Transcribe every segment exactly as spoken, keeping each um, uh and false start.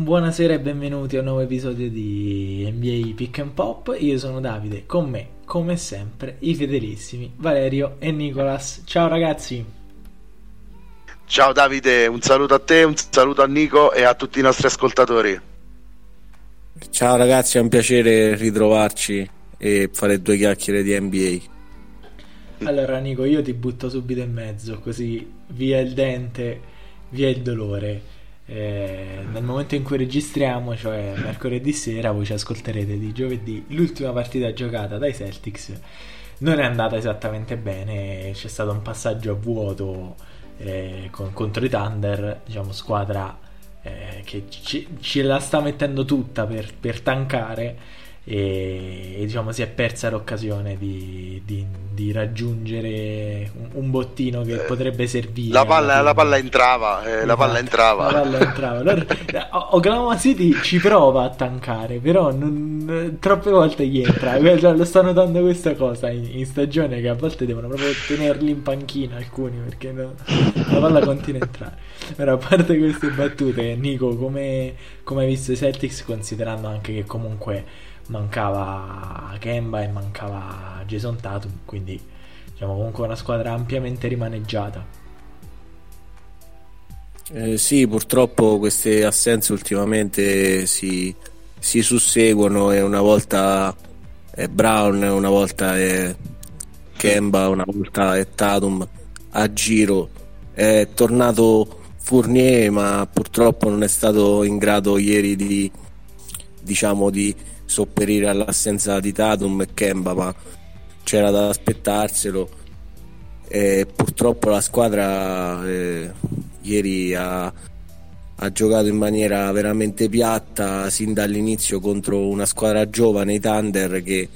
Buonasera e benvenuti a un nuovo episodio di N B A Pick and Pop. Io sono Davide, con me, come sempre, i fedelissimi Valerio e Nicolas. Ciao ragazzi! Ciao Davide, un saluto a te, un saluto a Nico e a tutti i nostri ascoltatori. Ciao ragazzi, è un piacere ritrovarci e fare due chiacchiere di N B A. Allora Nico, io ti butto subito in mezzo, così via il dente, via il dolore. Eh, nel momento in cui registriamo, cioè mercoledì sera, voi ci ascolterete di giovedì, l'ultima partita giocata dai Celtics non è andata esattamente bene, c'è stato un passaggio a vuoto eh, con, contro i Thunder, diciamo squadra eh, che ci, ce la sta mettendo tutta per, per tankare. E, e diciamo si è persa l'occasione di, di, di raggiungere un, un bottino che eh, potrebbe servire. La palla, la palla entrava, eh, la palla entrava. La palla entrava. Allora, Oklahoma City ci prova a tankare, però non, troppe volte gli entra. Cioè, lo sto notando questa cosa in, in stagione, che a volte devono proprio tenerli in panchina alcuni, perché no, la palla continua a entrare. Però, a parte queste battute, Nico, come hai visto i Celtics, considerando anche che comunque mancava Kemba e mancava Jason Tatum, quindi diciamo comunque una squadra ampiamente rimaneggiata? Eh, sì, purtroppo queste assenze ultimamente si, si susseguono, e una volta è Brown, una volta è Kemba, una volta è Tatum a giro. È tornato Fournier, ma purtroppo non è stato in grado ieri di diciamo di sopperire all'assenza di Tatum e Kemba, ma c'era da aspettarselo, e purtroppo la squadra eh, ieri ha, ha giocato in maniera veramente piatta sin dall'inizio contro una squadra giovane, i Thunder, che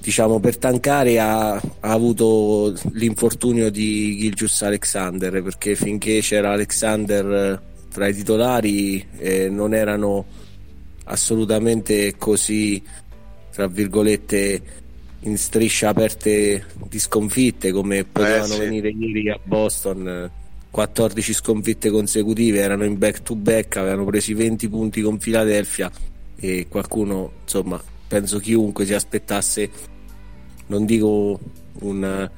diciamo per tankare ha, ha avuto l'infortunio di Gilgeous-Alexander, perché finché c'era Alexander tra i titolari eh, non erano assolutamente così, tra virgolette, in strisce aperte di sconfitte come potevano eh, sì. venire ieri a Boston. Quattordici sconfitte consecutive, erano in back to back, avevano preso venti punti con Philadelphia, e qualcuno, insomma, penso chiunque si aspettasse, non dico un,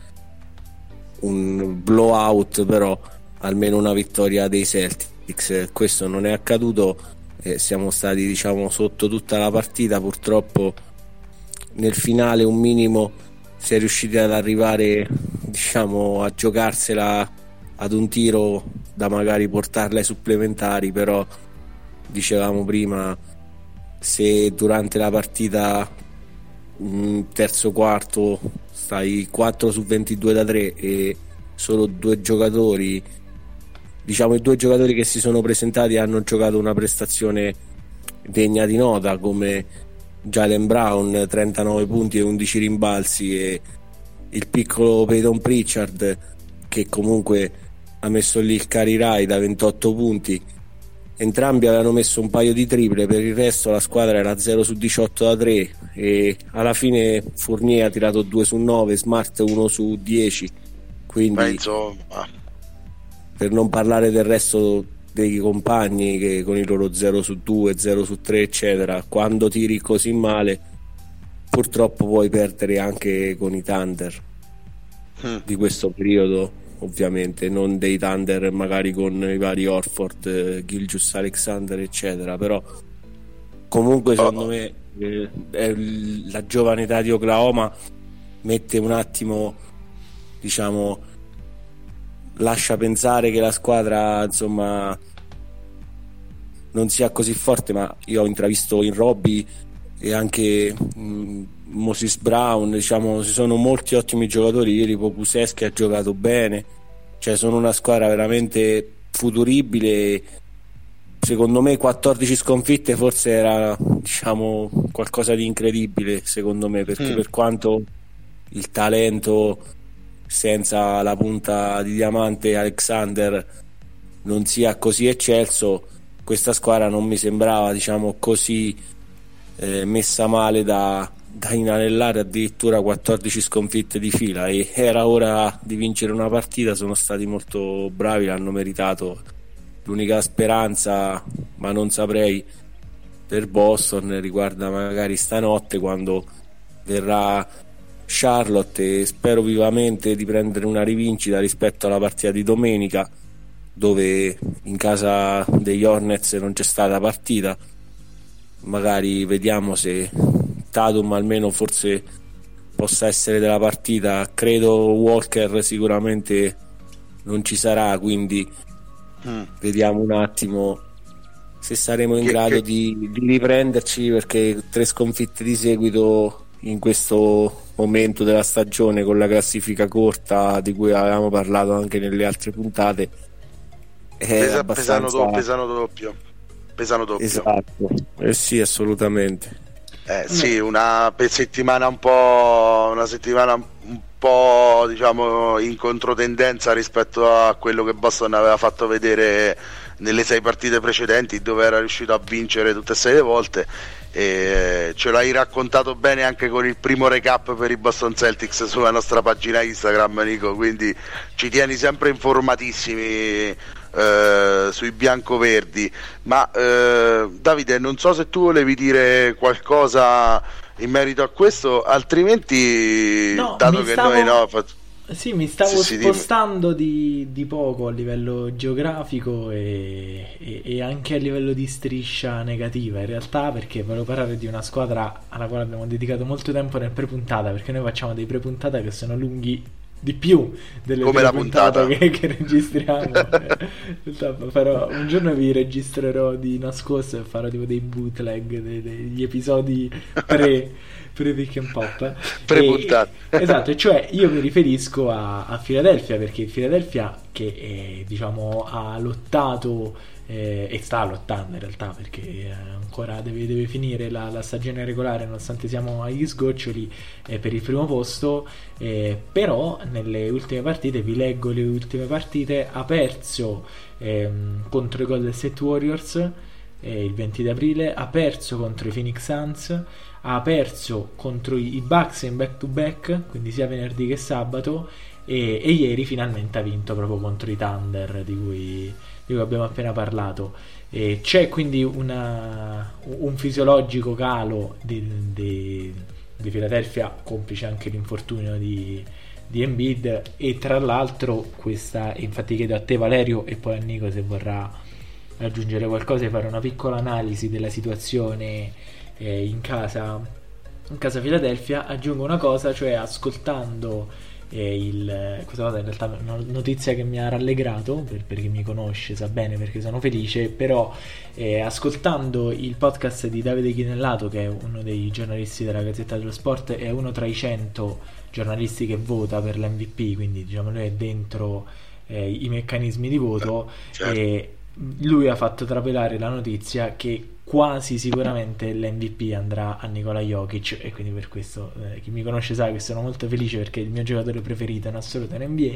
un blowout, però almeno una vittoria dei Celtics. Questo non è accaduto. Eh, siamo stati diciamo sotto tutta la partita, purtroppo nel finale un minimo si è riusciti ad arrivare diciamo a giocarsela ad un tiro da magari portarla ai supplementari, però dicevamo prima, se durante la partita mh, terzo quarto stai quattro su ventidue da tre e solo due giocatori diciamo i due giocatori che si sono presentati hanno giocato una prestazione degna di nota, come Jaylen Brown, trentanove punti e undici rimbalzi, e il piccolo Peyton Pritchard, che comunque ha messo lì il Curry Rai da ventotto punti. Entrambi avevano messo un paio di triple, per il resto la squadra era zero su diciotto da tre, e alla fine Fournier ha tirato due su nove, Smart uno su dieci, quindi Beh, insomma. Per non parlare del resto dei compagni, che con i loro zero su due, zero su tre eccetera. Quando tiri così male purtroppo puoi perdere anche con i Thunder mm. di questo periodo, ovviamente non dei Thunder magari con i vari Horford, Gilgeous-Alexander eccetera, però comunque secondo oh. me eh, è la giovane età di Oklahoma mette un attimo, diciamo, lascia pensare che la squadra insomma non sia così forte, ma io ho intravisto in Robbie e anche mh, Moses Brown, diciamo, ci sono molti ottimi giocatori. Ieri Popuseschi ha giocato bene, cioè sono una squadra veramente futuribile. Secondo me quattordici sconfitte forse era diciamo qualcosa di incredibile, secondo me, perché mm. per quanto il talento senza la punta di diamante Alexander non sia così eccelso, questa squadra non mi sembrava diciamo così eh, messa male da, da inanellare addirittura quattordici sconfitte di fila, e era ora di vincere una partita. Sono stati molto bravi, l'hanno meritato L'unica speranza, ma non saprei, per Boston riguarda magari stanotte quando verrà Charlotte, e spero vivamente di prendere una rivincita rispetto alla partita di domenica, dove in casa degli Hornets non c'è stata partita. Magari vediamo se Tatum almeno forse possa essere della partita. Credo Walker sicuramente non ci sarà, quindi mm. vediamo un attimo se saremo in che, grado che... Di, di riprenderci, perché tre sconfitte di seguito in questo momento della stagione, con la classifica corta di cui avevamo parlato anche nelle altre puntate, è Pesa, abbastanza... pesano, do, pesano doppio pesano doppio esatto, eh sì, assolutamente. Eh, sì, una settimana un po' una settimana un po' diciamo in controtendenza rispetto a quello che Boston aveva fatto vedere nelle sei partite precedenti, dove era riuscito a vincere tutte e sei le volte, e ce l'hai raccontato bene anche con il primo recap per i Boston Celtics sulla nostra pagina Instagram, Nico, quindi ci tieni sempre informatissimi Eh, sui biancoverdi. Ma eh, Davide, non so se tu volevi dire qualcosa in merito a questo, altrimenti no, dato che stavo... noi no faccio... sì mi stavo sì, spostando di, di poco a livello geografico e, e, e anche a livello di striscia negativa, in realtà, perché volevo parlare di una squadra alla quale abbiamo dedicato molto tempo nel pre-puntata, perché noi facciamo dei pre-puntata che sono lunghi di più delle come la puntata che, che registriamo. Farò, un giorno vi registrerò di nascosto e farò tipo dei bootleg dei, degli episodi pre pre pick and pop, pre puntata, esatto. Cioè io mi riferisco a, a Philadelphia, perché Philadelphia che è, diciamo, ha lottato eh, e sta lottando in realtà, perché ancora deve, deve finire la, la stagione regolare, nonostante siamo agli sgoccioli eh, per il primo posto, eh, però nelle ultime partite, vi leggo le ultime partite, ha perso eh, contro i Golden State Warriors eh, il venti di aprile, ha perso contro i Phoenix Suns, ha perso contro i Bucks in back to back, quindi sia venerdì che sabato, e, e ieri finalmente ha vinto proprio contro i Thunder di cui, di cui abbiamo appena parlato. E c'è quindi una, un fisiologico calo di, di, di Philadelphia, complice anche l'infortunio di, di Embiid, e tra l'altro questa, infatti chiedo a te Valerio e poi a Nico se vorrà aggiungere qualcosa e fare una piccola analisi della situazione in casa in casa Philadelphia. Aggiungo una cosa, cioè ascoltando eh, il questa cosa in realtà è una notizia che mi ha rallegrato, per, per chi mi conosce sa bene perché sono felice, però eh, ascoltando il podcast di Davide Chinellato, che è uno dei giornalisti della Gazzetta dello Sport, è uno tra i cento giornalisti che vota per l'M V P, quindi diciamo lui è dentro eh, i meccanismi di voto, certo. E lui ha fatto trapelare la notizia che quasi sicuramente l'M V P andrà a Nikola Jokic, e quindi per questo eh, chi mi conosce sa che sono molto felice, perché il mio giocatore preferito in assoluto è N B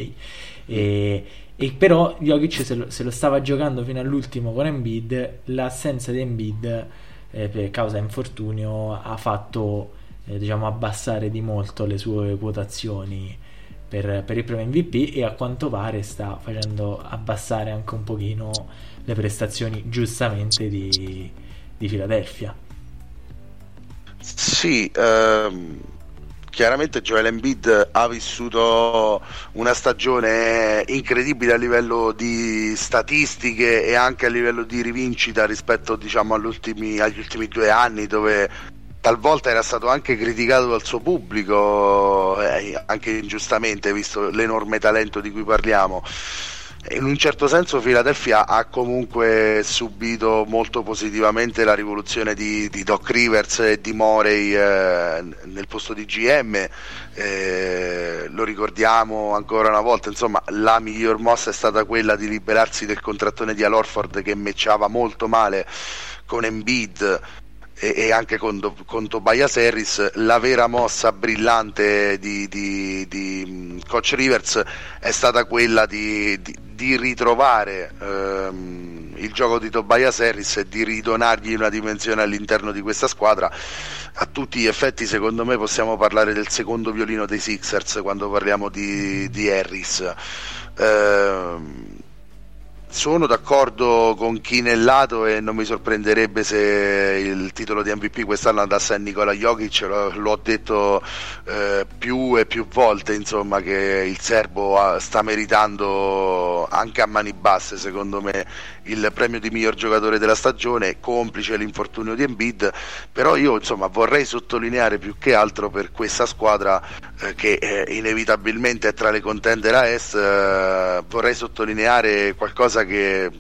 A, e, e però Jokic se lo, se lo stava giocando fino all'ultimo con Embiid. L'assenza di Embiid eh, per causa infortunio ha fatto eh, diciamo abbassare di molto le sue quotazioni per, per il premio M V P, e a quanto pare sta facendo abbassare anche un pochino le prestazioni, giustamente, di, di Philadelphia. Sì, ehm, chiaramente Joel Embiid ha vissuto una stagione incredibile a livello di statistiche e anche a livello di rivincita rispetto, diciamo, all'ultimi, agli ultimi due anni, dove talvolta era stato anche criticato dal suo pubblico, eh, anche ingiustamente, visto l'enorme talento di cui parliamo. In un certo senso Philadelphia ha comunque subito molto positivamente la rivoluzione di, di Doc Rivers e di Morey eh, nel posto di G M, eh, lo ricordiamo ancora una volta, insomma la miglior mossa è stata quella di liberarsi del contrattone di Al Horford, che matchava molto male con Embiid e, e anche con, con Tobias Harris. La vera mossa brillante di, di, di Coach Rivers è stata quella di, di di ritrovare ehm, il gioco di Tobias Harris e di ridonargli una dimensione all'interno di questa squadra. A tutti gli effetti, secondo me, possiamo parlare del secondo violino dei Sixers quando parliamo di, di Harris. Ehm, Sono d'accordo con chi nel lato e non mi sorprenderebbe se il titolo di M V P quest'anno andasse a Nikola Jokic. L'ho detto eh, più e più volte, insomma, che il serbo ha, sta meritando anche a mani basse, secondo me, il premio di miglior giocatore della stagione, complice l'infortunio di Embiid. Però io, insomma, vorrei sottolineare più che altro per questa squadra eh, che eh, inevitabilmente è tra le contender a est, eh, vorrei sottolineare qualcosa che eh,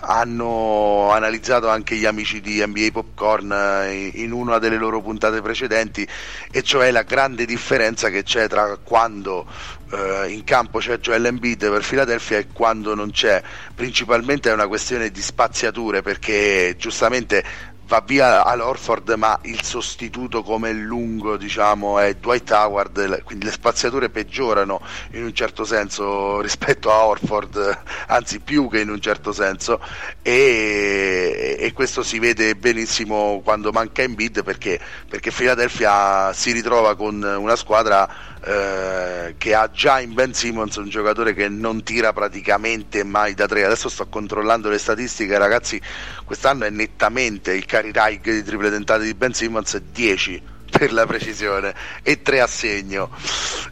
hanno analizzato anche gli amici di N B A Popcorn eh, in una delle loro puntate precedenti, e cioè la grande differenza che c'è tra quando eh, in campo c'è Joel Embiid per Philadelphia e quando non c'è. Principalmente è una questione di spaziature, perché giustamente va via all'Orford, ma il sostituto come lungo, diciamo, è Dwight Howard, quindi le spaziature peggiorano in un certo senso rispetto a Orford, anzi più che in un certo senso, e, e questo si vede benissimo quando manca Embiid, perché perché Philadelphia si ritrova con una squadra eh, che ha già in Ben Simmons un giocatore che non tira praticamente mai da tre. Adesso sto controllando le statistiche, ragazzi, quest'anno è nettamente il carry di triple tentate di Ben Simmons, dieci per la precisione e tre a segno,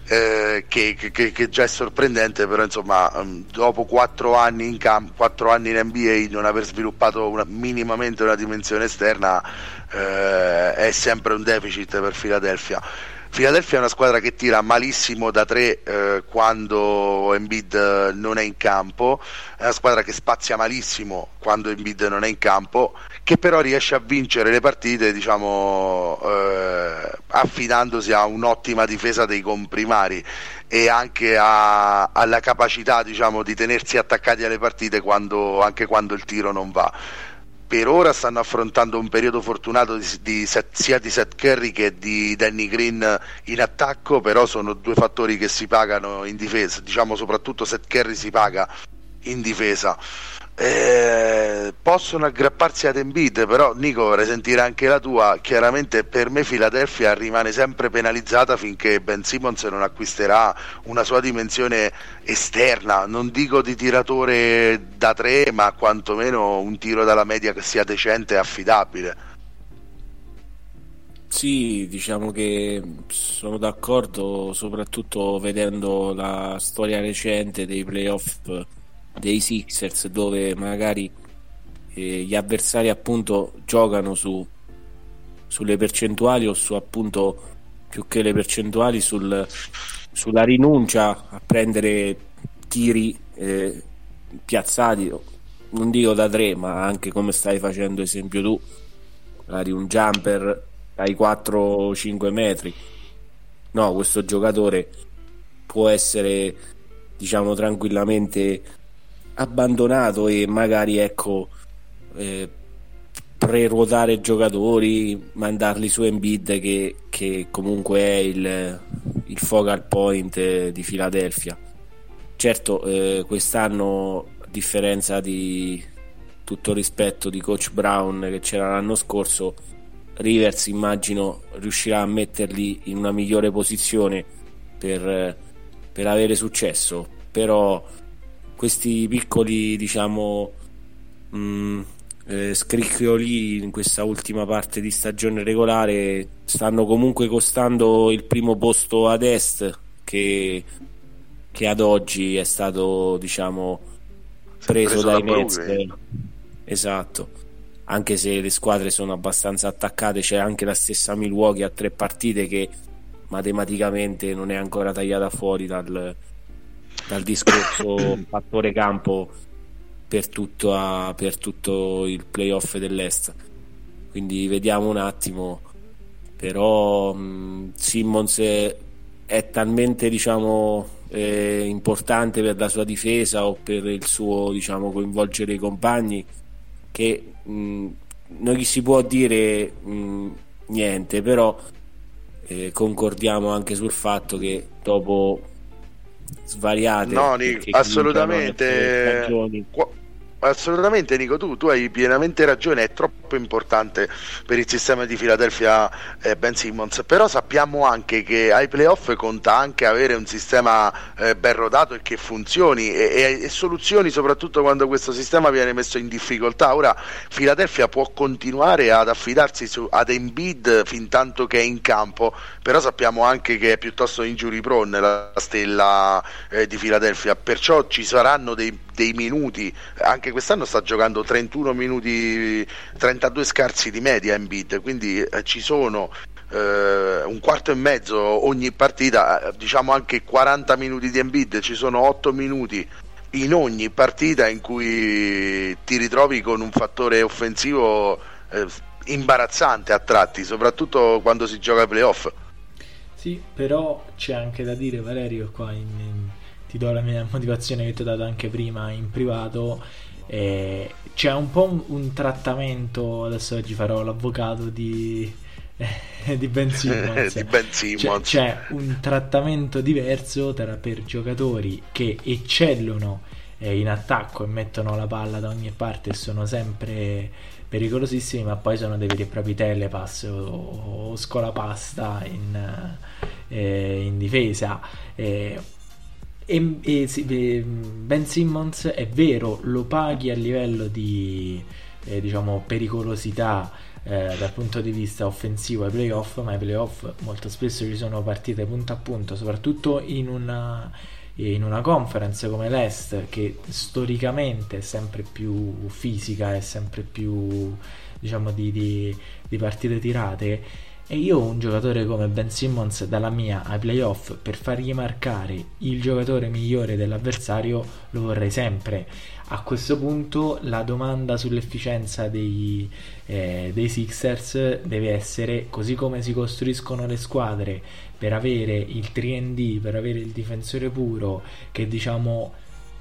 eh, che, che, che già è sorprendente. Però insomma, dopo quattro anni in campo, quattro anni in N B A, non aver sviluppato una, minimamente una dimensione esterna eh, è sempre un deficit per Philadelphia. Philadelphia è una squadra che tira malissimo da tre eh, quando Embiid non è in campo, è una squadra che spazia malissimo quando Embiid non è in campo, che però riesce a vincere le partite, diciamo, eh, affidandosi a un'ottima difesa dei comprimari e anche a, alla capacità, diciamo, di tenersi attaccati alle partite quando, anche quando il tiro non va. Per ora stanno affrontando un periodo fortunato di, di, sia di Seth Curry che di Danny Green in attacco, però sono due fattori che si pagano in difesa, diciamo soprattutto Seth Curry si paga in difesa. Eh, possono aggrapparsi ad Embiid, però Nico, vorrei sentire anche la tua. Chiaramente per me Philadelphia rimane sempre penalizzata finché Ben Simmons non acquisterà una sua dimensione esterna, non dico di tiratore da tre, ma quantomeno un tiro dalla media che sia decente e affidabile. Sì, diciamo che sono d'accordo, soprattutto vedendo la storia recente dei playoff dei Sixers, dove magari eh, gli avversari appunto giocano su sulle percentuali, o su appunto più che le percentuali sul, sulla rinuncia a prendere tiri eh, piazzati, non dico da tre, ma anche come stai facendo esempio tu, magari un jumper ai quattro cinque metri. No, questo giocatore può essere, diciamo, tranquillamente abbandonato e magari, ecco, eh, preruotare giocatori, mandarli su Embiid che, che comunque è il, il focal point di Philadelphia. Certo, eh, quest'anno, a differenza di tutto rispetto di coach Brown che c'era l'anno scorso, Rivers immagino riuscirà a metterli in una migliore posizione per, per avere successo. Però questi piccoli, diciamo, mh, eh, scricchioli in questa ultima parte di stagione regolare stanno comunque costando il primo posto ad est, che, che ad oggi è stato, diciamo, preso, preso dai Nets. Esatto, anche se le squadre sono abbastanza attaccate, c'è anche la stessa Milwaukee a tre partite che matematicamente non è ancora tagliata fuori dal dal discorso fattore campo per tutto, a, per tutto il playoff dell'est. Quindi vediamo un attimo, però mh, Simmons è, è talmente, diciamo, eh, importante per la sua difesa o per il suo, diciamo, coinvolgere i compagni, che mh, non gli si può dire mh, niente. Però eh, concordiamo anche sul fatto che dopo svariate, no, Nico, assolutamente, Assolutamente Nico, tu, tu hai pienamente ragione, è troppo importante per il sistema di Philadelphia eh, Ben Simmons, però sappiamo anche che ai playoff conta anche avere un sistema eh, ben rodato e che funzioni e, e, e soluzioni, soprattutto quando questo sistema viene messo in difficoltà. Ora Philadelphia può continuare ad affidarsi su, ad Embiid fin tanto che è in campo, però sappiamo anche che è piuttosto injury prone la stella eh, di Philadelphia, perciò ci saranno dei, dei minuti. Anche quest'anno sta giocando trentuno minuti, trentadue scarsi di media in bid, quindi eh, ci sono eh, un quarto e mezzo ogni partita, diciamo anche quaranta minuti di Embiid, ci sono otto minuti in ogni partita in cui ti ritrovi con un fattore offensivo eh, imbarazzante a tratti, soprattutto quando si gioca ai playoff. Sì, però c'è anche da dire, Valerio, qua in, in, ti do la mia motivazione che ti ho dato anche prima in privato. Eh, c'è un po' un, un trattamento, adesso oggi farò l'avvocato di, eh, di Ben Simmons, di Ben Simmons. C'è, c'è un trattamento diverso tra, per giocatori che eccellono eh, in attacco e mettono la palla da ogni parte e sono sempre pericolosissimi, ma poi sono dei veri e propri telepass o, o scolapasta in, eh, in difesa. eh, E, e Ben Simmons è vero, lo paghi a livello di eh, diciamo pericolosità eh, dal punto di vista offensivo ai playoff, ma ai playoff molto spesso ci sono partite punto a punto, soprattutto in una, in una conference come l'Est, che storicamente è sempre più fisica, è sempre più diciamo di, di, di partite tirate. E io un giocatore come Ben Simmons dalla mia ai playoff, per fargli marcare il giocatore migliore dell'avversario, lo vorrei sempre. A questo punto la domanda sull'efficienza dei, eh, dei Sixers deve essere, così come si costruiscono le squadre per avere il tre and D, per avere il difensore puro che diciamo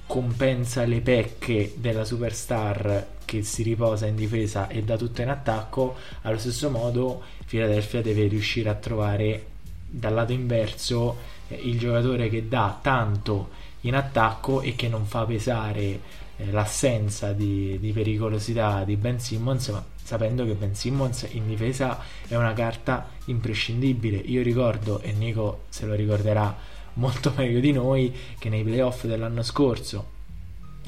compensa le pecche della superstar che si riposa in difesa e dà tutto in attacco, allo stesso modo Philadelphia deve riuscire a trovare dal lato inverso eh, il giocatore che dà tanto in attacco e che non fa pesare eh, l'assenza di, di pericolosità di Ben Simmons, ma sapendo che Ben Simmons in difesa è una carta imprescindibile. Io ricordo, e Nico se lo ricorderà molto meglio di noi, che nei playoff dell'anno scorso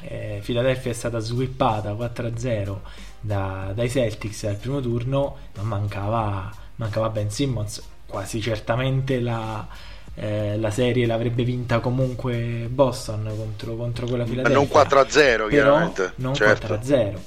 eh, Philadelphia è stata swippata quattro a zero da, dai Celtics al primo turno, ma mancava, mancava Ben Simmons. Quasi certamente la, eh, la serie l'avrebbe vinta comunque Boston contro, contro quella Philadelphia, ma non quattro a zero chiaramente, non certo. quattro a zero,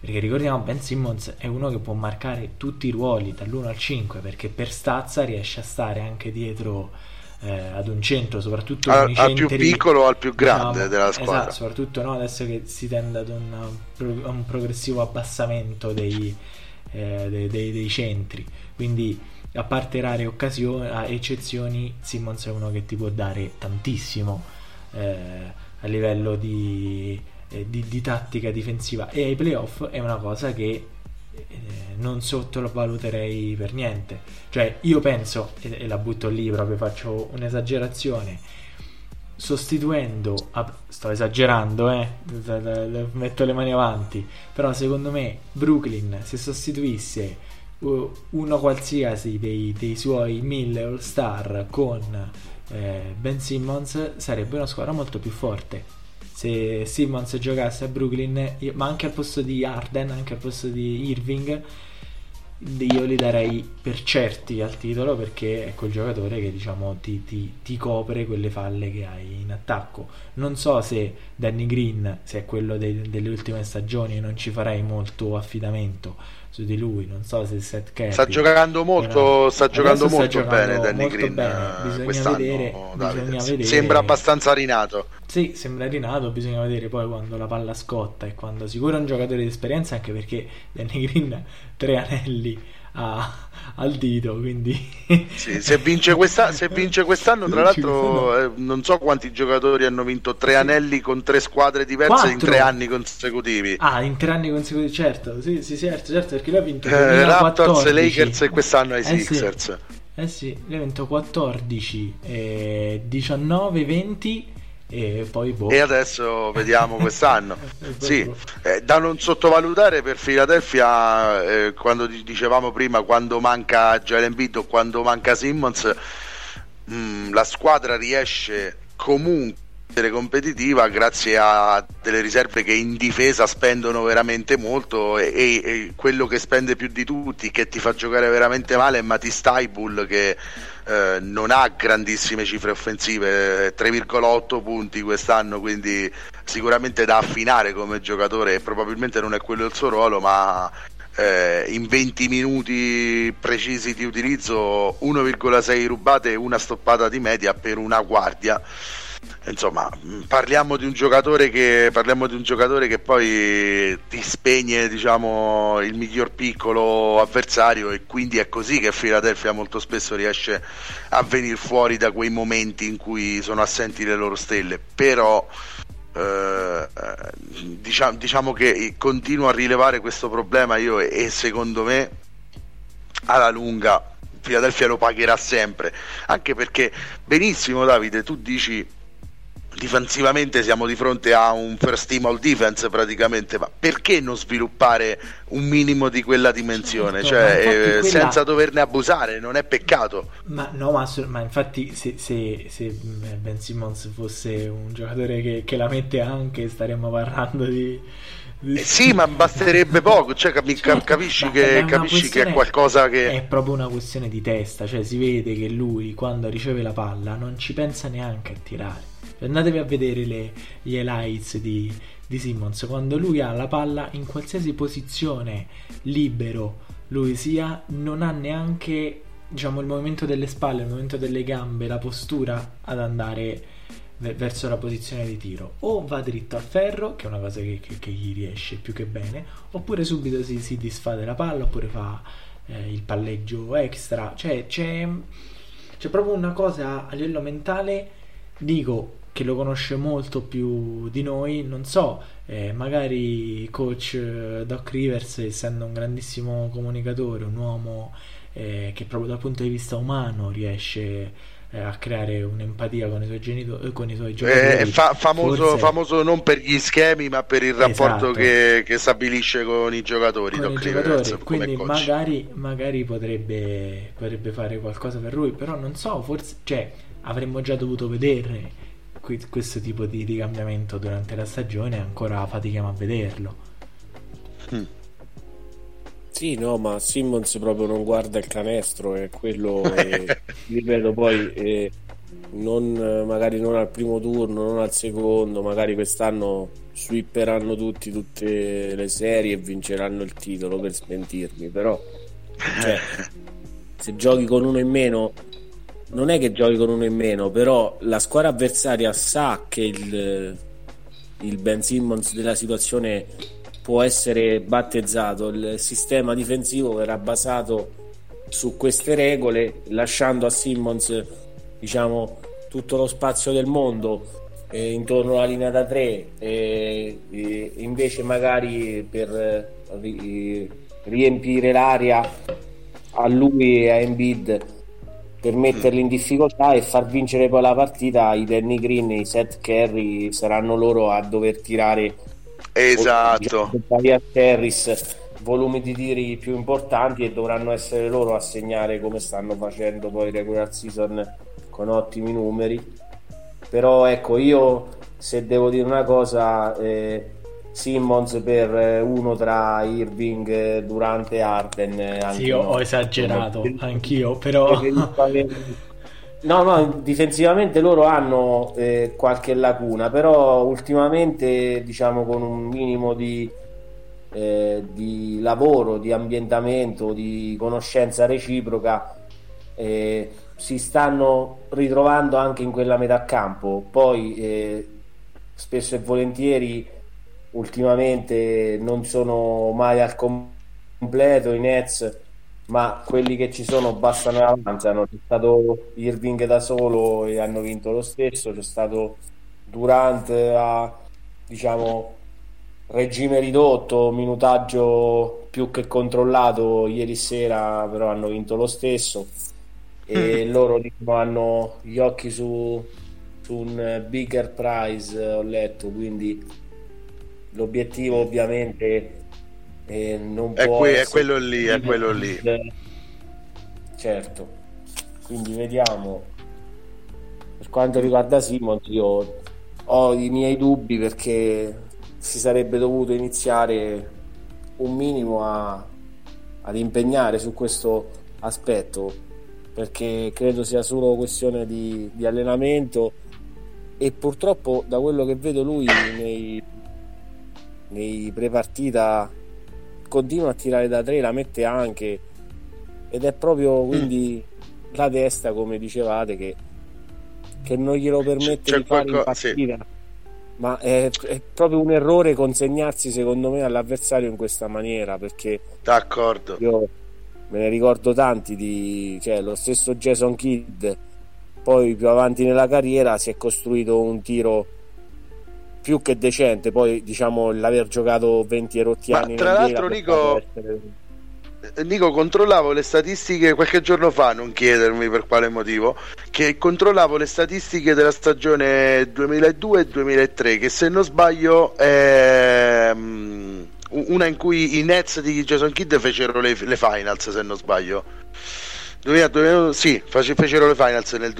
perché ricordiamo Ben Simmons è uno che può marcare tutti i ruoli dall'uno al cinque, perché per stazza riesce a stare anche dietro ad un centro, soprattutto al, con i centri, al più piccolo al più grande, diciamo, della squadra. Esatto, soprattutto no, adesso che si tende ad un, a un progressivo abbassamento dei, eh, dei, dei, dei centri, quindi a parte rare occasioni, a eccezioni, Simmons è uno che ti può dare tantissimo eh, a livello di, eh, di, di tattica difensiva, e ai playoff è una cosa che non sottovaluterei per niente. Cioè io penso, e la butto lì proprio, faccio un'esagerazione, sostituendo a... sto esagerando eh metto le mani avanti, però secondo me Brooklyn, se sostituisse uno qualsiasi dei, dei suoi mille All Star con eh, Ben Simmons, sarebbe una squadra molto più forte. Se Simmons giocasse a Brooklyn, ma anche al posto di Harden, anche al posto di Irving, io li darei per certi al titolo, perché è quel giocatore che diciamo ti, ti, ti copre quelle falle che hai in attacco. Non so se Danny Green, se è quello dei, delle ultime stagioni, non ci farei molto affidamento su di lui. Non so se Seth Curry sta giocando molto, sta giocando molto, sta giocando bene Danny molto Green bene. Bisogna quest'anno vedere, bisogna vedere, sembra abbastanza rinato. Sì, sembra rinato, bisogna vedere poi quando la palla scotta e quando. Sicuro è un giocatore di esperienza, anche perché Danny Green tre anelli a, al dito, quindi sì, se vince questa, se vince quest'anno, tra l'altro eh, non so quanti giocatori hanno vinto tre anelli con tre squadre diverse. Quattro? In tre anni consecutivi. Ah, in tre anni consecutivi, certo, sì, sì, certo, certo, perché lui ha vinto eh, Raptors, Lakers e quest'anno ai Sixers. Eh sì, eh sì, lui ha vinto quattordici, eh, diciannove, venti e poi boh. E adesso vediamo quest'anno. Sì, eh, da non sottovalutare per Philadelphia, eh, quando dicevamo prima, quando manca Joel Embiid o quando manca Simmons, mh, la squadra riesce comunque a essere competitiva grazie a delle riserve che in difesa spendono veramente molto, e, e, e quello che spende più di tutti, che ti fa giocare veramente male, è Matisse Thybulle, che Eh, non ha grandissime cifre offensive, tre virgola otto punti quest'anno, quindi sicuramente da affinare come giocatore, probabilmente non è quello il suo ruolo, ma eh, in venti minuti precisi di utilizzo uno virgola sei rubate e una stoppata di media per una guardia. Insomma, parliamo di un giocatore che parliamo di un giocatore che poi ti spegne, diciamo, il miglior piccolo avversario, e quindi è così che Philadelphia molto spesso riesce a venire fuori da quei momenti in cui sono assenti le loro stelle. Però eh, diciamo, diciamo che continuo a rilevare questo problema io, e, e secondo me alla lunga Philadelphia lo pagherà sempre, anche perché, benissimo Davide, tu dici difensivamente siamo di fronte a un first team all defense praticamente, ma perché non sviluppare un minimo di quella dimensione, certo, cioè eh, quella... senza doverne abusare, non è peccato. Ma no, ma, ma infatti se, se, se Ben Simmons fosse un giocatore che, che la mette anche, staremmo parlando di... Eh sì, ma basterebbe poco, cioè, capi, certo, capisci, che, capisci che è qualcosa che... È proprio una questione di testa, cioè si vede che lui quando riceve la palla non ci pensa neanche a tirare. Andatevi a vedere le, gli highlights di, di Simmons, quando lui ha la palla in qualsiasi posizione, libero lui sia, non ha neanche, diciamo, il movimento delle spalle, il movimento delle gambe, la postura ad andare v- verso la posizione di tiro. O va dritto a ferro, che è una cosa che, che, che gli riesce più che bene, oppure subito si, si disfa della palla, oppure fa eh, il palleggio extra. Cioè c'è, c'è proprio una cosa a livello mentale, dico, che lo conosce molto più di noi, non so, eh, magari coach Doc Rivers, essendo un grandissimo comunicatore, un uomo eh, che proprio dal punto di vista umano riesce eh, a creare un'empatia con i suoi genitori, con i suoi giocatori, eh, fa- famoso, forse... famoso non per gli schemi ma per il rapporto, esatto, che, che stabilisce con i giocatori, con Doc i giocatori. Rivers, quindi magari, magari potrebbe, potrebbe fare qualcosa per lui, però non so, forse, cioè, avremmo già dovuto vedere questo tipo di, di cambiamento durante la stagione, ancora fatichiamo a vederlo. Mm. Sì, no, ma Simmons proprio non guarda il canestro, è quello, eh, ripeto, poi eh, non, magari non al primo turno, non al secondo, magari quest'anno swipperanno tutti tutte le serie e vinceranno il titolo, per smentirmi, però cioè, se giochi con uno in meno, non è che giochi con uno in meno, però la squadra avversaria sa che il, il Ben Simmons della situazione può essere battezzato, il sistema difensivo verrà basato su queste regole, lasciando a Simmons, diciamo, tutto lo spazio del mondo eh, intorno alla linea da tre, eh, eh, invece magari per eh, riempire l'area a lui e a Embiid, per metterli in difficoltà e far vincere poi la partita. I Danny Green e i Seth Curry saranno loro a dover tirare, esatto, Tobias Harris, volumi di tiri più importanti, e dovranno essere loro a segnare, come stanno facendo poi regular season con ottimi numeri. Però ecco, io se devo dire una cosa, eh, Simmons per uno tra Irving, Durant e Harden. Sì, io no, ho esagerato, anch'io, però no, no, difensivamente loro hanno eh, qualche lacuna, però ultimamente, diciamo, con un minimo di, eh, di lavoro, di ambientamento, di conoscenza reciproca, eh, si stanno ritrovando anche in quella metà campo. Poi eh, spesso e volentieri ultimamente non sono mai al completo i Nets, ma quelli che ci sono bastano e avanzano. C'è stato Irving da solo e hanno vinto lo stesso, c'è stato Durant a, diciamo, regime ridotto, minutaggio più che controllato ieri sera, però hanno vinto lo stesso. E loro, diciamo, hanno gli occhi su un bigger prize, ho letto, quindi l'obiettivo ovviamente eh, non è può que- essere è quello lì, è quello lì. Certo. Quindi vediamo. Per quanto riguarda Simmons, io ho i miei dubbi, perché si sarebbe dovuto iniziare un minimo a, ad impegnare su questo aspetto, perché credo sia solo questione di, di allenamento, e purtroppo da quello che vedo lui nei, nei prepartita continua a tirare da tre, la mette anche, ed è proprio quindi la testa, come dicevate, che che non glielo permette c'è di fare qualcosa, in partita, sì. Ma è, è proprio un errore consegnarsi, secondo me, all'avversario in questa maniera, perché d'accordo, io me ne ricordo tanti di, cioè, lo stesso Jason Kidd, poi più avanti nella carriera si è costruito un tiro più che decente, poi diciamo l'aver giocato venti e rotti anni, ma tra l'altro Nico essere... Nico, controllavo le statistiche qualche giorno fa, non chiedermi per quale motivo, che controllavo le statistiche della stagione duemiladue duemilatré, che se non sbaglio è una in cui i Nets di Jason Kidd fecero le, le finals, se non sbaglio duemila, duemila, sì, fecero le finals nel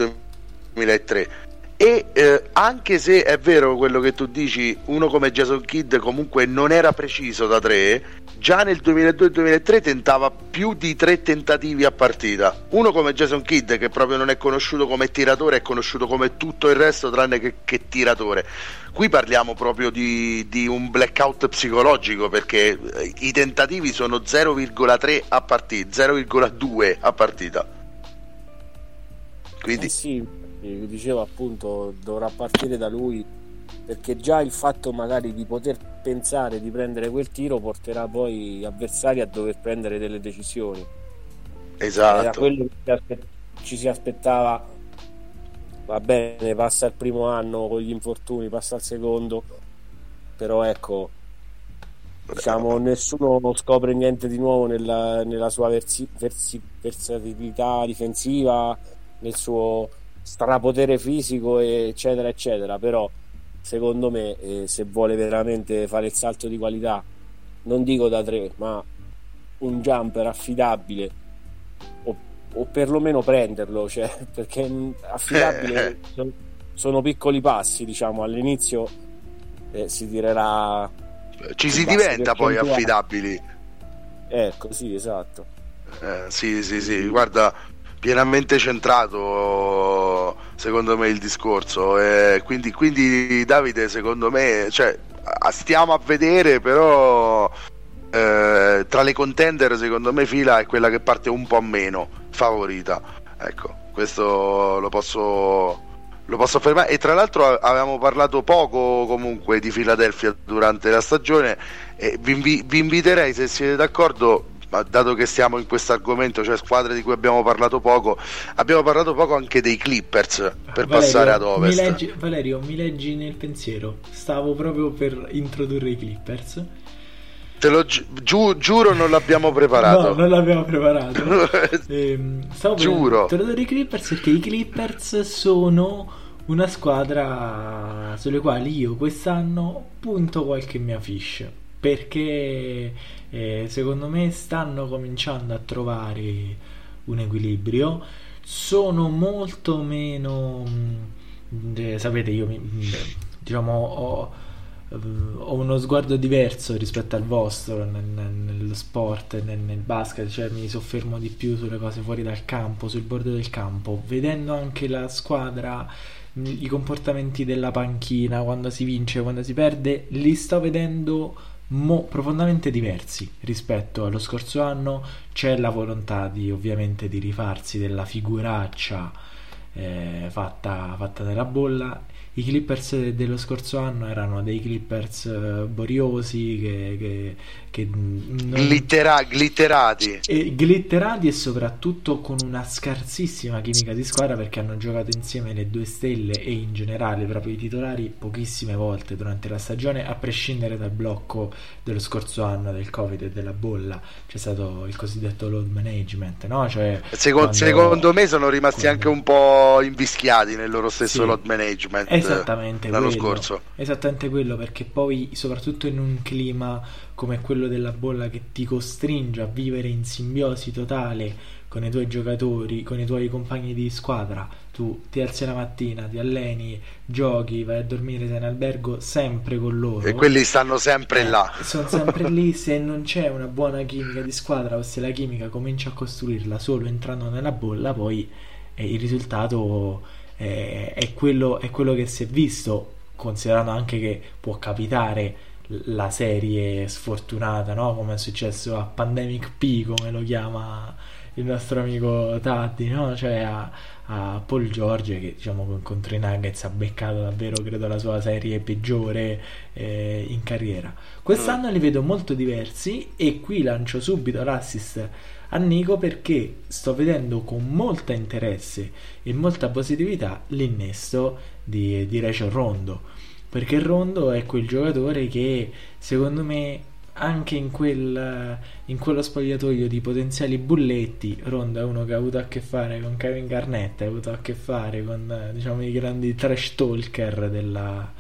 duemilatré. E eh, anche se è vero quello che tu dici, uno come Jason Kidd comunque non era preciso da tre, già nel duemiladue duemilatré tentava più di tre tentativi a partita. Uno come Jason Kidd, che proprio non è conosciuto come tiratore, è conosciuto come tutto il resto tranne che, che tiratore. Qui parliamo proprio di, di un blackout psicologico, perché i tentativi sono zero virgola tre a partita, zero virgola due a partita. Quindi eh sì, dicevo appunto, dovrà partire da lui, perché già il fatto magari di poter pensare di prendere quel tiro porterà poi gli avversari a dover prendere delle decisioni. Esatto. Era quello che ci si aspettava. Va bene, passa il primo anno con gli infortuni, passa il secondo, però ecco, diciamo, nessuno scopre niente di nuovo nella, nella sua versi, versi, versatilità difensiva, nel suo strapotere fisico, eccetera eccetera. Però secondo me eh, se vuole veramente fare il salto di qualità, non dico da tre, ma un jumper affidabile, o, o perlomeno prenderlo, cioè, perché affidabile sono, sono piccoli passi, diciamo all'inizio eh, si tirerà, ci si diventa poi affidabili, ecco, sì, esatto, eh, sì sì sì, guarda, pienamente centrato secondo me il discorso, eh, quindi, quindi Davide, secondo me, cioè, stiamo a vedere, però eh, tra le contender secondo me Fila è quella che parte un po' meno favorita, ecco, questo lo posso lo posso affermare. E tra l'altro avevamo parlato poco comunque di Philadelphia durante la stagione, e vi, invi- vi inviterei, se siete d'accordo, ma dato che stiamo in questo argomento, cioè squadre di cui abbiamo parlato poco, abbiamo parlato poco anche dei Clippers, per Valerio, passare ad Ovest. Mi leggi, Valerio, mi leggi nel pensiero, stavo proprio per introdurre i Clippers, te lo gi- giu- giuro non l'abbiamo preparato. No, non l'abbiamo preparato. ehm, stavo giuro. per introdurre i Clippers, perché i Clippers sono una squadra sulle quali io quest'anno punto qualche mia fish, perché eh, secondo me stanno cominciando a trovare un equilibrio, sono molto meno eh, sapete, io mi, diciamo ho, ho uno sguardo diverso rispetto al vostro nel, nel, nello sport, nel, nel basket, cioè mi soffermo di più sulle cose fuori dal campo, sul bordo del campo, vedendo anche la squadra, i comportamenti della panchina, quando si vince, quando si perde, li sto vedendo Mo, profondamente diversi rispetto allo scorso anno. C'è la volontà di, ovviamente, di rifarsi della figuraccia eh, fatta, fatta nella bolla. I Clippers dello scorso anno erano dei Clippers boriosi che, che, che non... Glittera, glitterati e, glitterati e soprattutto con una scarsissima chimica di squadra, perché hanno giocato insieme le due stelle e in generale proprio i titolari pochissime volte durante la stagione, a prescindere dal blocco dello scorso anno del Covid e della bolla. C'è stato il cosiddetto load management, no? Cioè, secondo, quando... secondo me sono rimasti quindi... anche un po' po' invischiati nel loro stesso sì, load management esattamente l'anno quello, scorso. Esattamente quello, perché poi soprattutto in un clima come quello della bolla che ti costringe a vivere in simbiosi totale con i tuoi giocatori, con i tuoi compagni di squadra, tu ti alzi la mattina, ti alleni, giochi, vai a dormire, sei in albergo, sempre con loro. E quelli stanno sempre eh, là. Sono sempre lì, se non c'è una buona chimica di squadra o se la chimica comincia a costruirla solo entrando nella bolla, poi eh, il risultato eh, è, quello, è quello che si è visto, considerando anche che può capitare la serie sfortunata, no? Come è successo a Pandemic P, come lo chiama il nostro amico Tatti, no? Cioè a, a Paul George, che diciamo contro i Nuggets ha beccato davvero credo la sua serie peggiore eh, in carriera. Quest'anno li vedo molto diversi e qui lancio subito l'assist a Nico, perché sto vedendo con molto interesse e molta positività l'innesto di, di Rajon Rondo, perché Rondo è quel giocatore che secondo me anche in, quel, in quello spogliatoio di potenziali bulletti, Rondo è uno che ha avuto a che fare con Kevin Garnett, ha avuto a che fare con diciamo i grandi trash talker della,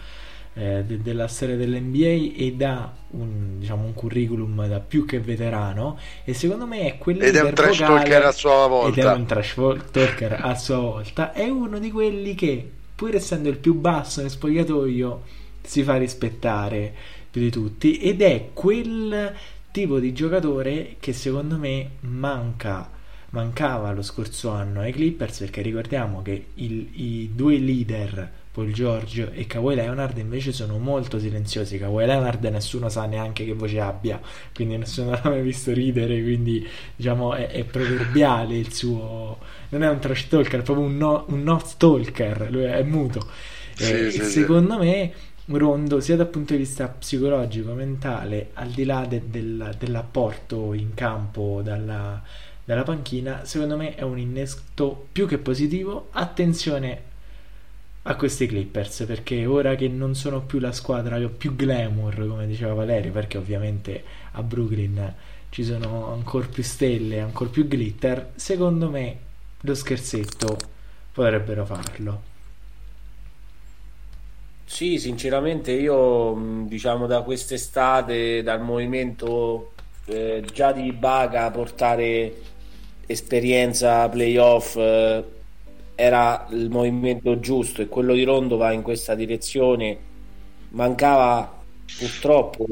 eh, de, della storia dell'N B A, ed ha un, diciamo, un curriculum da più che veterano, e secondo me è quello ed è un trash talker a sua volta ed è un trash talker a sua volta è uno di quelli che pur essendo il più basso nel spogliatoio si fa rispettare più di tutti, ed è quel tipo di giocatore che secondo me manca, mancava lo scorso anno ai Clippers, perché ricordiamo che il, i due leader Paul George e Kawhi Leonard invece sono molto silenziosi. Kawhi Leonard nessuno sa neanche che voce abbia, quindi nessuno l'ha mai visto ridere, quindi diciamo è, è proverbiale il suo, non è un trash talker, è proprio un, no, un not talker, lui è muto. Sì, eh, sì, secondo sì. me Rondo, sia dal punto di vista psicologico, mentale, al di là de, del, dell'apporto in campo dalla, dalla panchina, secondo me è un innesto più che positivo. Attenzione a questi Clippers, perché ora che non sono più la squadra che ho più glamour, come diceva Valerio, perché ovviamente a Brooklyn ci sono ancora più stelle, ancora più glitter, secondo me lo scherzetto potrebbero farlo. Sì, sinceramente io, diciamo, da quest'estate, dal movimento eh, già di Baga, portare esperienza playoff eh, era il movimento giusto, e quello di Rondo va in questa direzione. Mancava purtroppo,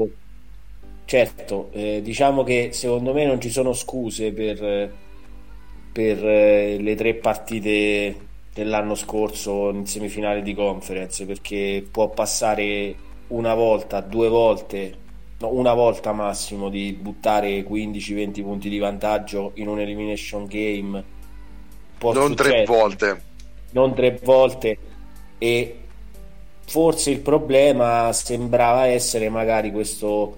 certo, eh, diciamo che secondo me non ci sono scuse per, per eh, le tre partite dell'anno scorso in semifinale di conference, perché può passare una volta, due volte, no, una volta massimo, di buttare quindici venti punti di vantaggio in un elimination game. Può non succedere, tre volte non tre volte e forse il problema sembrava essere magari questo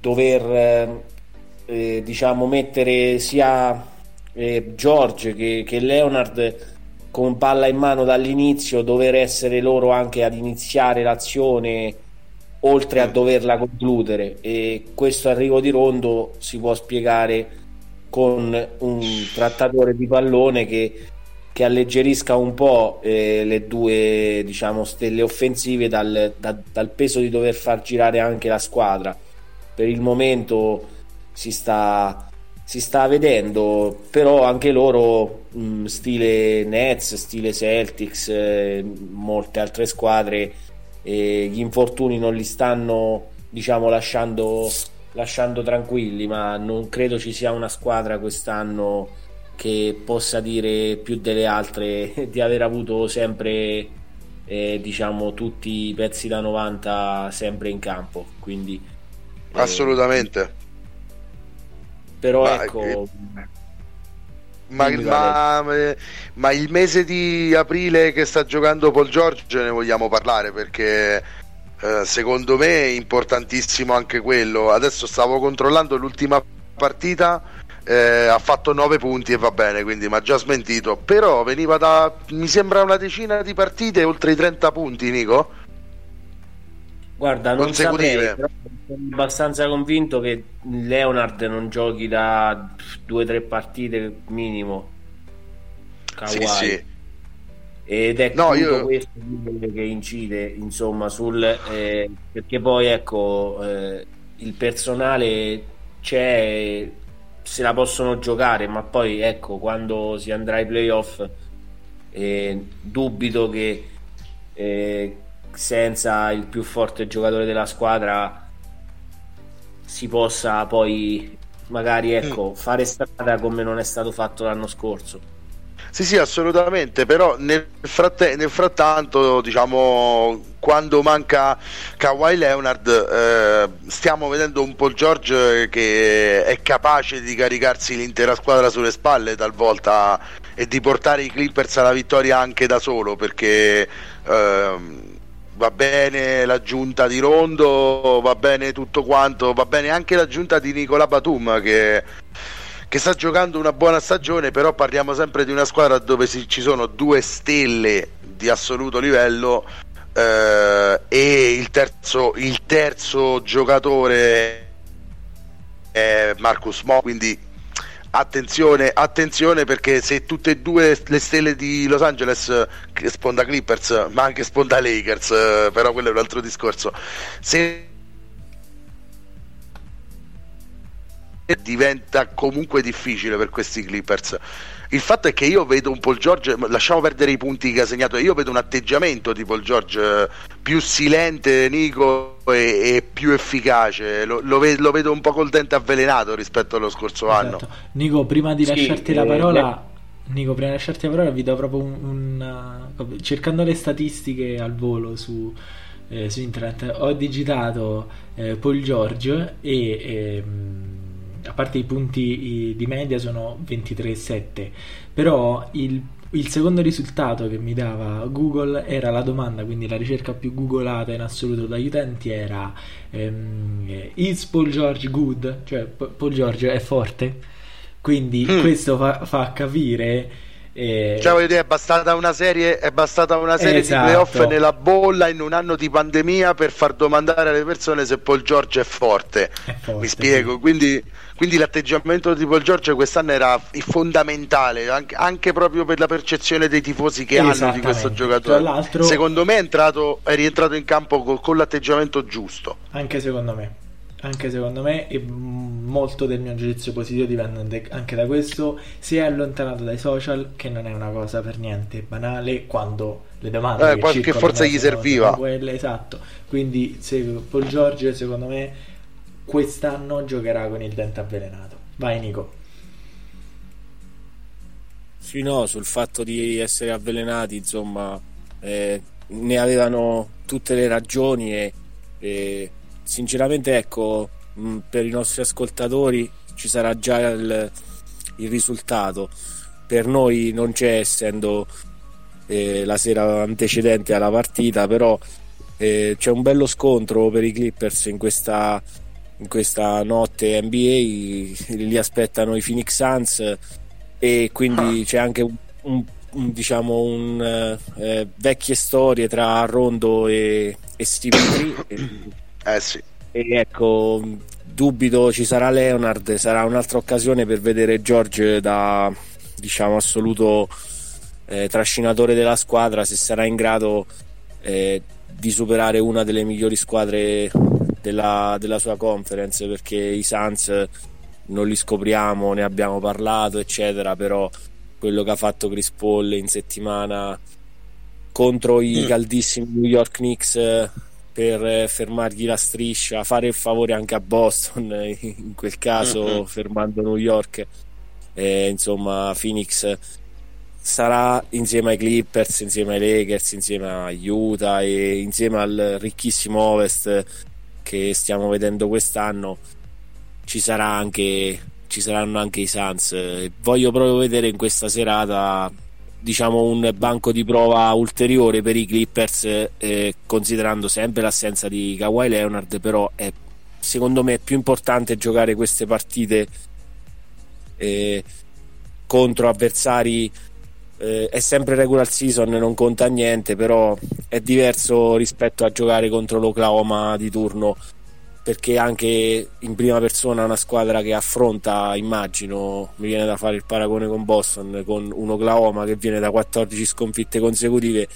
dover eh, diciamo mettere sia eh, George che, che Leonard con palla in mano dall'inizio, dover essere loro anche ad iniziare l'azione oltre a doverla concludere, e questo arrivo di Rondo si può spiegare con un trattatore di pallone che, che alleggerisca un po' eh, le due, diciamo, stelle offensive dal, da, dal peso di dover far girare anche la squadra. Per il momento si sta... si sta vedendo, però anche loro mh, stile Nets, stile Celtics, eh, molte altre squadre, eh, gli infortuni non li stanno, diciamo, lasciando, lasciando tranquilli, ma non credo ci sia una squadra quest'anno che possa dire più delle altre di aver avuto sempre eh, diciamo tutti i pezzi da novanta sempre in campo, quindi eh, assolutamente. Però ma, ecco eh, ma, ma, ma il mese di aprile che sta giocando Paul George ne vogliamo parlare, perché eh, secondo me è importantissimo anche quello. Adesso stavo controllando l'ultima partita, eh, ha fatto nove punti e va bene, quindi mi ha già smentito, però veniva da, mi sembra, una decina di partite oltre i trenta punti. Nico, guarda, non saprei, però sono abbastanza convinto che Leonard non giochi da due o tre partite minimo. Kawhi. Sì, sì. ed è no, tutto io... questo che incide, insomma, sul eh, perché poi ecco eh, il personale c'è, se la possono giocare, ma poi ecco quando si andrà ai playoff eh, dubito che eh, senza il più forte giocatore della squadra si possa poi magari ecco mm. fare strada come non è stato fatto l'anno scorso. Sì, sì, assolutamente, però nel, fratte- nel frattanto, diciamo, quando manca Kawhi Leonard, eh, stiamo vedendo un Paul George che è capace di caricarsi l'intera squadra sulle spalle talvolta e di portare i Clippers alla vittoria anche da solo, perché eh, va bene l'aggiunta di Rondo, va bene tutto quanto, va bene anche l'aggiunta di Nicolas Batum che... che sta giocando una buona stagione, però parliamo sempre di una squadra dove si, ci sono due stelle di assoluto livello eh, e il terzo il terzo giocatore è Marcus Mo, quindi attenzione, attenzione, perché se tutte e due le stelle di Los Angeles, sponda Clippers ma anche sponda Lakers, però quello è un altro discorso, se diventa comunque difficile per questi Clippers. Il fatto è che io vedo un Paul George, lasciamo perdere i punti che ha segnato, io vedo un atteggiamento di Paul George più silente, Nico, e, e più efficace, lo, lo, vedo, lo vedo un po' col dente avvelenato rispetto allo scorso esatto. anno. Nico, prima di lasciarti sì, la parola eh, Nico, prima di lasciarti la parola vi do proprio un, un cercando le statistiche al volo su eh, su internet, ho digitato eh, Paul George e eh, a parte i punti di media sono ventitré virgola sette, però il, il secondo risultato che mi dava Google era la domanda, quindi la ricerca più googolata in assoluto dagli utenti era ehm, is Paul George good? Cioè Paul George è forte? Quindi mm. questo fa, fa capire eh... cioè voglio dire, è bastata una serie è bastata una serie esatto. di playoff nella bolla in un anno di pandemia per far domandare alle persone se Paul George è forte, è forte mi spiego sì. quindi Quindi l'atteggiamento di Paul George quest'anno era fondamentale, anche, anche proprio per la percezione dei tifosi che hanno di questo giocatore. Tra l'altro, secondo me è entrato, è rientrato in campo con, con l'atteggiamento giusto. Anche secondo me, anche secondo me, e molto del mio giudizio positivo dipende anche da questo. Si è allontanato dai social, che non è una cosa per niente banale, quando le domande eh, qualche forza gli serviva. Quelle, esatto. Quindi se Paul George, secondo me, quest'anno giocherà con il dente avvelenato. Vai Nico. Sì, no, sul fatto di essere avvelenati, insomma, eh, ne avevano tutte le ragioni e, e sinceramente ecco, mh, per i nostri ascoltatori ci sarà già il, il risultato. Per noi non c'è, essendo eh, la sera antecedente alla partita, però eh, c'è un bello scontro per i Clippers in questa in questa notte N B A, li aspettano i Phoenix Suns e quindi ah. c'è anche un, un, un diciamo un eh, vecchie storie tra Rondo e, e Stevie eh sì e ecco dubito ci sarà Leonard, sarà un'altra occasione per vedere George da diciamo assoluto eh, trascinatore della squadra, se sarà in grado eh, di superare una delle migliori squadre Della, della sua conference, perché i Suns non li scopriamo, ne abbiamo parlato eccetera, però quello che ha fatto Chris Paul in settimana contro i caldissimi New York Knicks per fermargli la striscia, fare il favore anche a Boston in quel caso uh-huh. fermando New York e, insomma Phoenix sarà insieme ai Clippers, insieme ai Lakers, insieme a Utah e insieme al ricchissimo Ovest che stiamo vedendo quest'anno, ci sarà anche ci saranno anche i Suns. Voglio proprio vedere in questa serata, diciamo, un banco di prova ulteriore per i Clippers, eh, considerando sempre l'assenza di Kawhi Leonard, però è, secondo me è più importante giocare queste partite eh, contro avversari. Eh, è sempre regular season, non conta niente, però è diverso rispetto a giocare contro l'Oklahoma di turno perché anche in prima persona una squadra che affronta, immagino, mi viene da fare il paragone con Boston, con un Oklahoma che viene da quattordici sconfitte consecutive,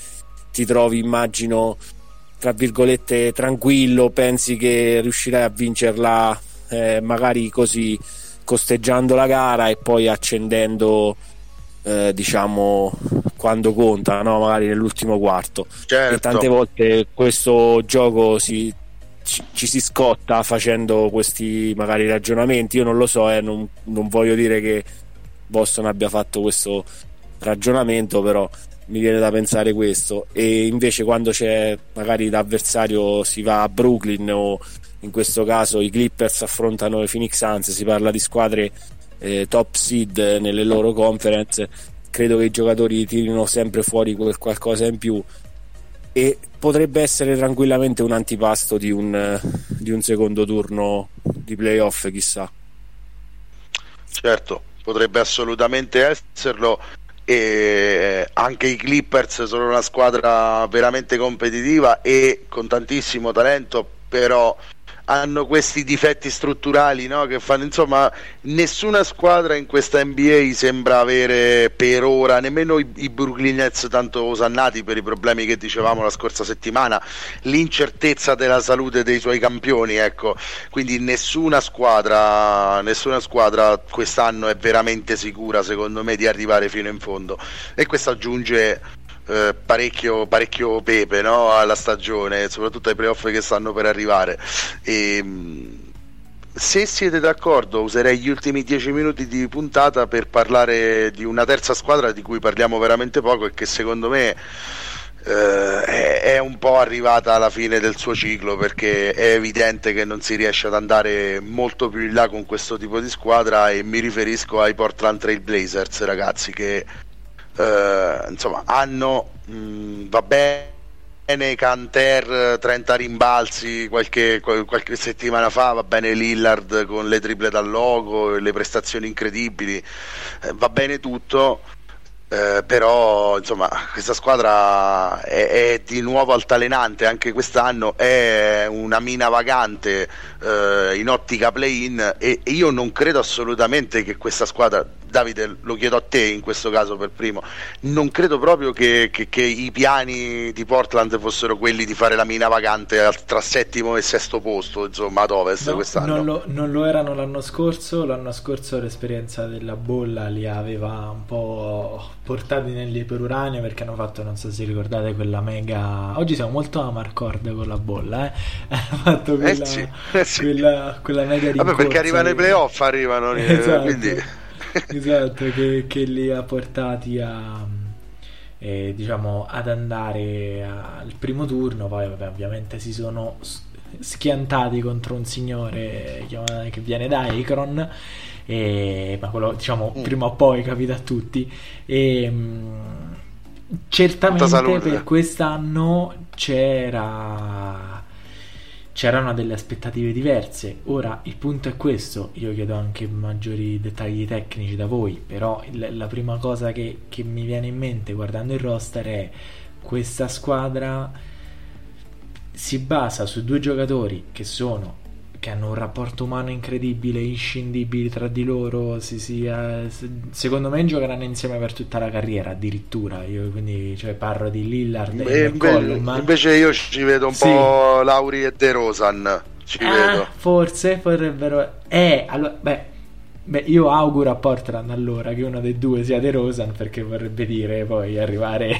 ti trovi, immagino, tra virgolette tranquillo, pensi che riuscirai a vincerla eh, magari così, costeggiando la gara e poi accendendo eh, diciamo quando conta, no? Magari nell'ultimo quarto. Certo. E tante volte questo gioco si Ci, ci si scotta facendo questi magari ragionamenti. Io non lo so, eh, non, non voglio dire che Boston abbia fatto questo ragionamento, però mi viene da pensare questo. E invece quando c'è magari l'avversario, si va a Brooklyn, o in questo caso i Clippers affrontano i Phoenix Suns, si parla di squadre eh, top seed nelle loro conference, credo che i giocatori tirino sempre fuori quel qualcosa in più, e potrebbe essere tranquillamente un antipasto di un, di un secondo turno di playoff, chissà. Certo, potrebbe assolutamente esserlo, e anche i Clippers sono una squadra veramente competitiva e con tantissimo talento, però hanno questi difetti strutturali, no? Che fanno, insomma, nessuna squadra in questa N B A sembra avere per ora, nemmeno i, i Brooklyn Nets, tanto osannati per i problemi che dicevamo la scorsa settimana, l'incertezza della salute dei suoi campioni, ecco. Quindi nessuna squadra nessuna squadra quest'anno è veramente sicura, secondo me, di arrivare fino in fondo, e questo aggiunge Eh, parecchio, parecchio pepe, no? Alla stagione, soprattutto ai playoff che stanno per arrivare. E, se siete d'accordo, userei gli ultimi dieci minuti di puntata per parlare di una terza squadra di cui parliamo veramente poco e che secondo me eh, è, è un po' arrivata alla fine del suo ciclo, perché è evidente che non si riesce ad andare molto più in là con questo tipo di squadra, e mi riferisco ai Portland Trail Blazers, ragazzi, che Uh, insomma hanno mh, va bene Canter trenta rimbalzi qualche, qualche settimana fa, va bene Lillard con le triple dal logo e le prestazioni incredibili, eh, va bene tutto, eh, però insomma questa squadra è, è di nuovo altalenante anche quest'anno, è una mina vagante eh, in ottica play-in, e, e io non credo assolutamente che questa squadra, Davide, lo chiedo a te in questo caso per primo, non credo proprio che, che, che i piani di Portland fossero quelli di fare la mina vagante tra settimo e sesto posto, insomma, ad ovest, no, quest'anno non lo, non lo erano l'anno scorso. L'anno scorso l'esperienza della bolla li aveva un po' portati nell'iperuranio, perché hanno fatto, non so se ricordate, quella mega, oggi siamo molto a Marcord con la bolla, eh? Hanno fatto quella, eh sì, eh sì. quella, quella mega rincorsa. Vabbè, perché arrivano i playoff, arrivano, esatto. Quindi esatto, che, che li ha portati a eh, diciamo ad andare al primo turno. Poi vabbè, ovviamente si sono schiantati contro un signore che viene da Akron, e, ma quello, diciamo, prima o poi capita a tutti, e mh, certamente per quest'anno c'era c'erano delle aspettative diverse. Ora il punto è questo, io chiedo anche maggiori dettagli tecnici da voi, però il, la prima cosa che, che mi viene in mente guardando il roster è: questa squadra si basa su due giocatori che sono che hanno un rapporto umano incredibile, inscindibile tra di loro, si, si, eh, secondo me giocheranno insieme per tutta la carriera addirittura. Io quindi, cioè, parlo di Lillard e, e McCollum, ma... invece io ci vedo un sì. po' Lauri e De Rosan, ci ah, vedo forse potrebbero eh allora beh Beh, io auguro a Portland allora che uno dei due sia De Rosan, perché vorrebbe dire poi arrivare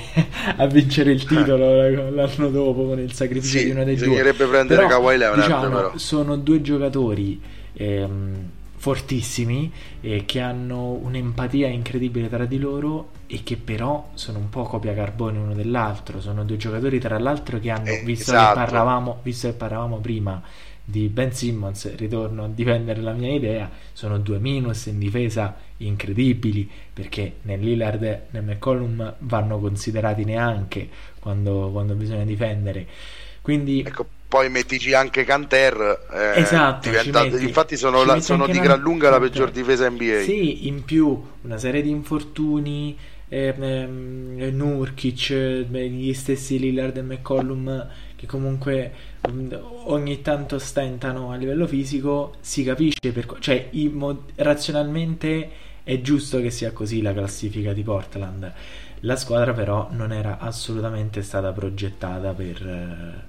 a vincere il titolo l'anno dopo con il sacrificio sì, di uno dei due. Bisognerebbe prendere Kawhi Leonard, diciamo, però. Sono due giocatori ehm, fortissimi, eh, che hanno un'empatia incredibile tra di loro, e che però sono un po' copia carbone uno dell'altro. Sono due giocatori, tra l'altro, che hanno, eh, visto, esatto. che parlavamo, visto che parlavamo prima di Ben Simmons, ritorno a difendere la mia idea, sono due minus in difesa incredibili, perché né Lillard né McCollum vanno considerati neanche quando, quando bisogna difendere, quindi ecco, poi mettici anche Canter, eh, esatto, diventati... metti, infatti sono, la, sono di gran lunga Canter, la peggior difesa N B A. Sì, in più una serie di infortuni, eh, eh, Nurkic, eh, gli stessi Lillard e McCollum, che comunque ogni tanto stentano a livello fisico, si capisce per... cioè immo... razionalmente è giusto che sia così la classifica di Portland. La squadra però non era assolutamente stata progettata per,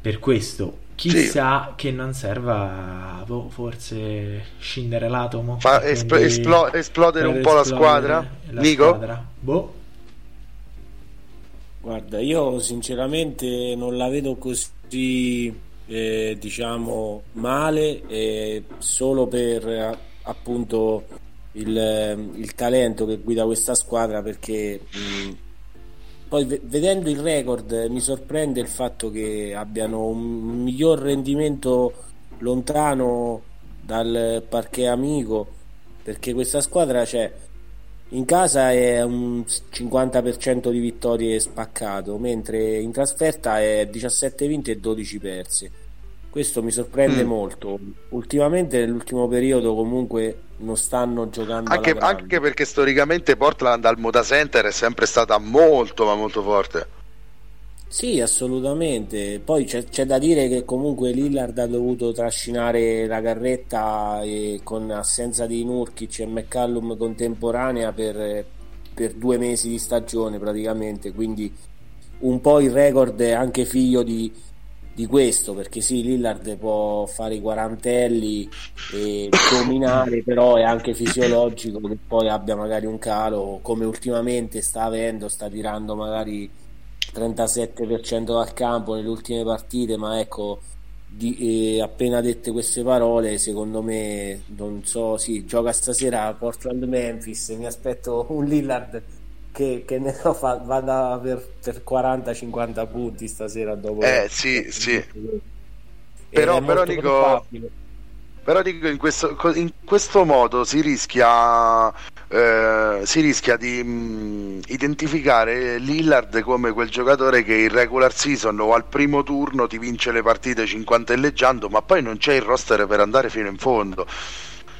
per questo. Chissà sì. che non serva forse scindere l'atomo, Fa espl- espl- esplodere un po' la squadra, la Nico? Squadra. Boh. Guarda, io sinceramente non la vedo così, eh, diciamo, male, eh, solo per appunto il, il talento che guida questa squadra, perché mh, poi v- vedendo il record mi sorprende il fatto che abbiano un miglior rendimento lontano dal parquet amico, perché questa squadra c'è. In casa è un cinquanta per cento di vittorie spaccato, mentre in trasferta è diciassette vinte e dodici perse. Questo mi sorprende mm. molto. Ultimamente nell'ultimo periodo comunque non stanno giocando anche, alla grande, anche perché storicamente Portland al Moda Center è sempre stata molto ma molto forte. Sì, assolutamente. Poi c'è, c'è da dire che comunque Lillard ha dovuto trascinare la carretta, e con assenza di Nurkic e McCallum contemporanea per, per due mesi di stagione praticamente, quindi un po' il record è anche figlio di, di questo, perché sì, Lillard può fare i quarantelli e dominare, però è anche fisiologico che poi abbia magari un calo, come ultimamente sta avendo, sta tirando magari trentasette per cento dal campo nelle ultime partite, ma ecco, di, eh, appena dette queste parole, secondo me, non so, sì, gioca stasera a Portland Memphis, mi aspetto un Lillard che, che ne so, fa, vada per, per quaranta cinquanta punti stasera dopo. Eh sì, sì. E però però dico, però dico in questo, in questo modo si rischia Uh, si rischia di mh, identificare Lillard come quel giocatore che in regular season o al primo turno ti vince le partite cinquantelleggiando, ma poi non c'è il roster per andare fino in fondo.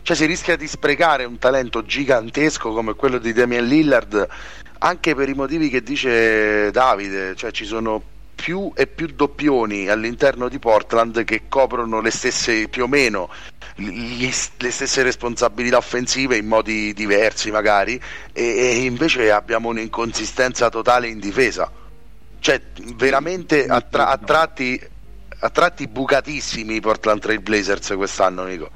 Cioè si rischia di sprecare un talento gigantesco come quello di Damian Lillard, anche per i motivi che dice Davide, cioè ci sono più e più doppioni all'interno di Portland che coprono le stesse, più o meno le stesse responsabilità offensive in modi diversi magari, e, e invece abbiamo un'inconsistenza totale in difesa, cioè veramente a, tra, a tratti a tratti bucatissimi i Portland Trail Blazers quest'anno. Nico,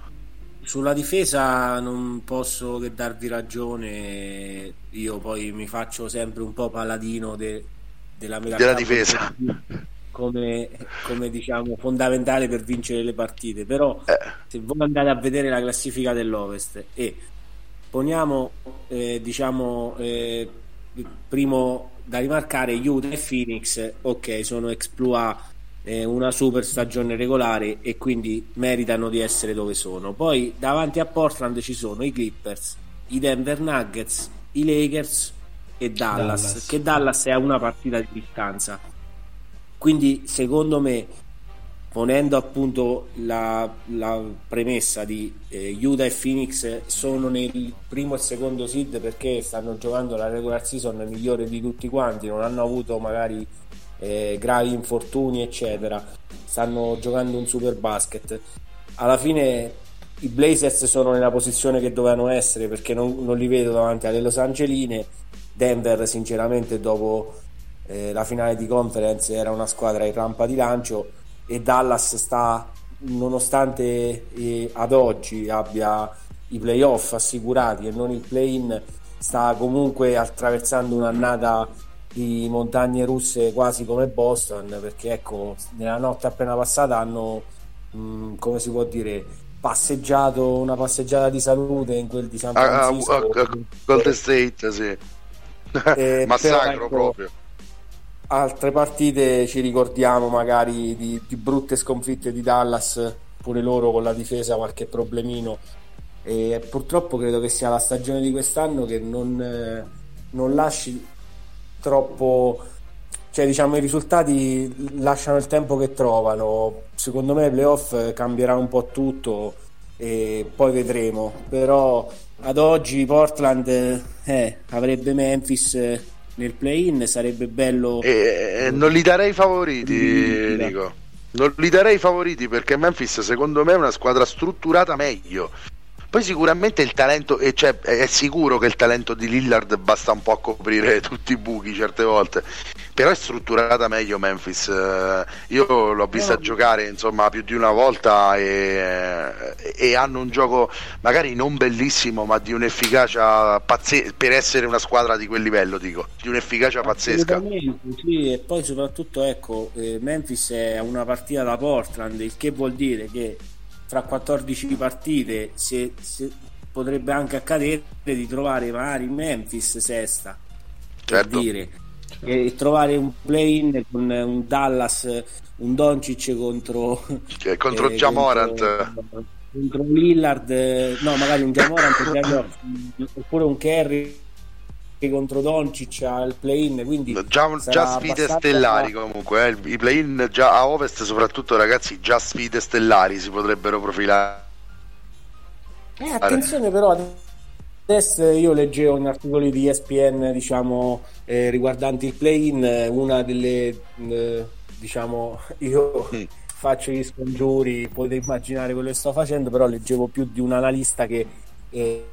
sulla difesa non posso che darvi ragione, io poi mi faccio sempre un po' paladino de della, della difesa come, come diciamo fondamentale per vincere le partite, però eh. se voi andate a vedere la classifica dell'Ovest e poniamo eh, diciamo eh, primo da rimarcare Utah e Phoenix, ok, sono exploit, eh, una super stagione regolare e quindi meritano di essere dove sono. Poi davanti a Portland ci sono i Clippers, i Denver Nuggets, i Lakers e Dallas, Dallas, che Dallas è a una partita di distanza, quindi secondo me, ponendo appunto la, la premessa di eh, Utah e Phoenix sono nel primo e secondo seed perché stanno giocando la regular season migliore di tutti quanti, non hanno avuto magari eh, gravi infortuni eccetera, stanno giocando un super basket, alla fine i Blazers sono nella posizione che dovevano essere perché non, non li vedo davanti alle Los Angeline. Denver sinceramente dopo eh, la finale di conference era una squadra in rampa di lancio, e Dallas sta, nonostante eh, ad oggi abbia i playoff assicurati e non il play-in, sta comunque attraversando un'annata di montagne russe quasi come Boston, perché ecco, nella notte appena passata hanno mh, come si può dire passeggiato una passeggiata di salute in quel di San Francisco, a, a, a, a Golden State, sì. Eh, massacro, ecco, proprio. Altre partite ci ricordiamo magari di, di brutte sconfitte di Dallas, pure loro con la difesa qualche problemino, e purtroppo credo che sia la stagione di quest'anno che non, non lasci troppo, cioè diciamo i risultati lasciano il tempo che trovano. Secondo me i playoff cambierà un po' tutto, e poi vedremo, però ad oggi Portland eh, avrebbe Memphis nel play-in, sarebbe bello. Eh, non li darei favoriti, Nico, non li darei favoriti perché Memphis secondo me è una squadra strutturata meglio. Poi sicuramente il talento, cioè è sicuro che il talento di Lillard basta un po' a coprire tutti i buchi certe volte, però è strutturata meglio Memphis. Io l'ho vista no. giocare insomma più di una volta e, e hanno un gioco magari non bellissimo ma di un'efficacia pazzesca per essere una squadra di quel livello, dico, di un'efficacia pazzesca. Sì, e poi soprattutto ecco, Memphis è una partita da Portland, il che vuol dire che fra quattordici partite se, se potrebbe anche accadere di trovare magari Memphis sesta, certo, per dire, e trovare un play-in con un Dallas, un Doncic contro cioè, contro eh, Jamorant contro, contro Lillard, no magari un Jamorant oppure un Curry contro Doncic al play-in, quindi già, già sfide stellari da... comunque eh. I play-in già a ovest soprattutto, ragazzi, già sfide stellari si potrebbero profilare. Eh, attenzione però, adesso io leggevo in articoli di E S P N diciamo eh, riguardanti il play-in, una delle eh, diciamo io mm. faccio gli scongiuri, potete immaginare quello che sto facendo, però leggevo più di un analista che eh,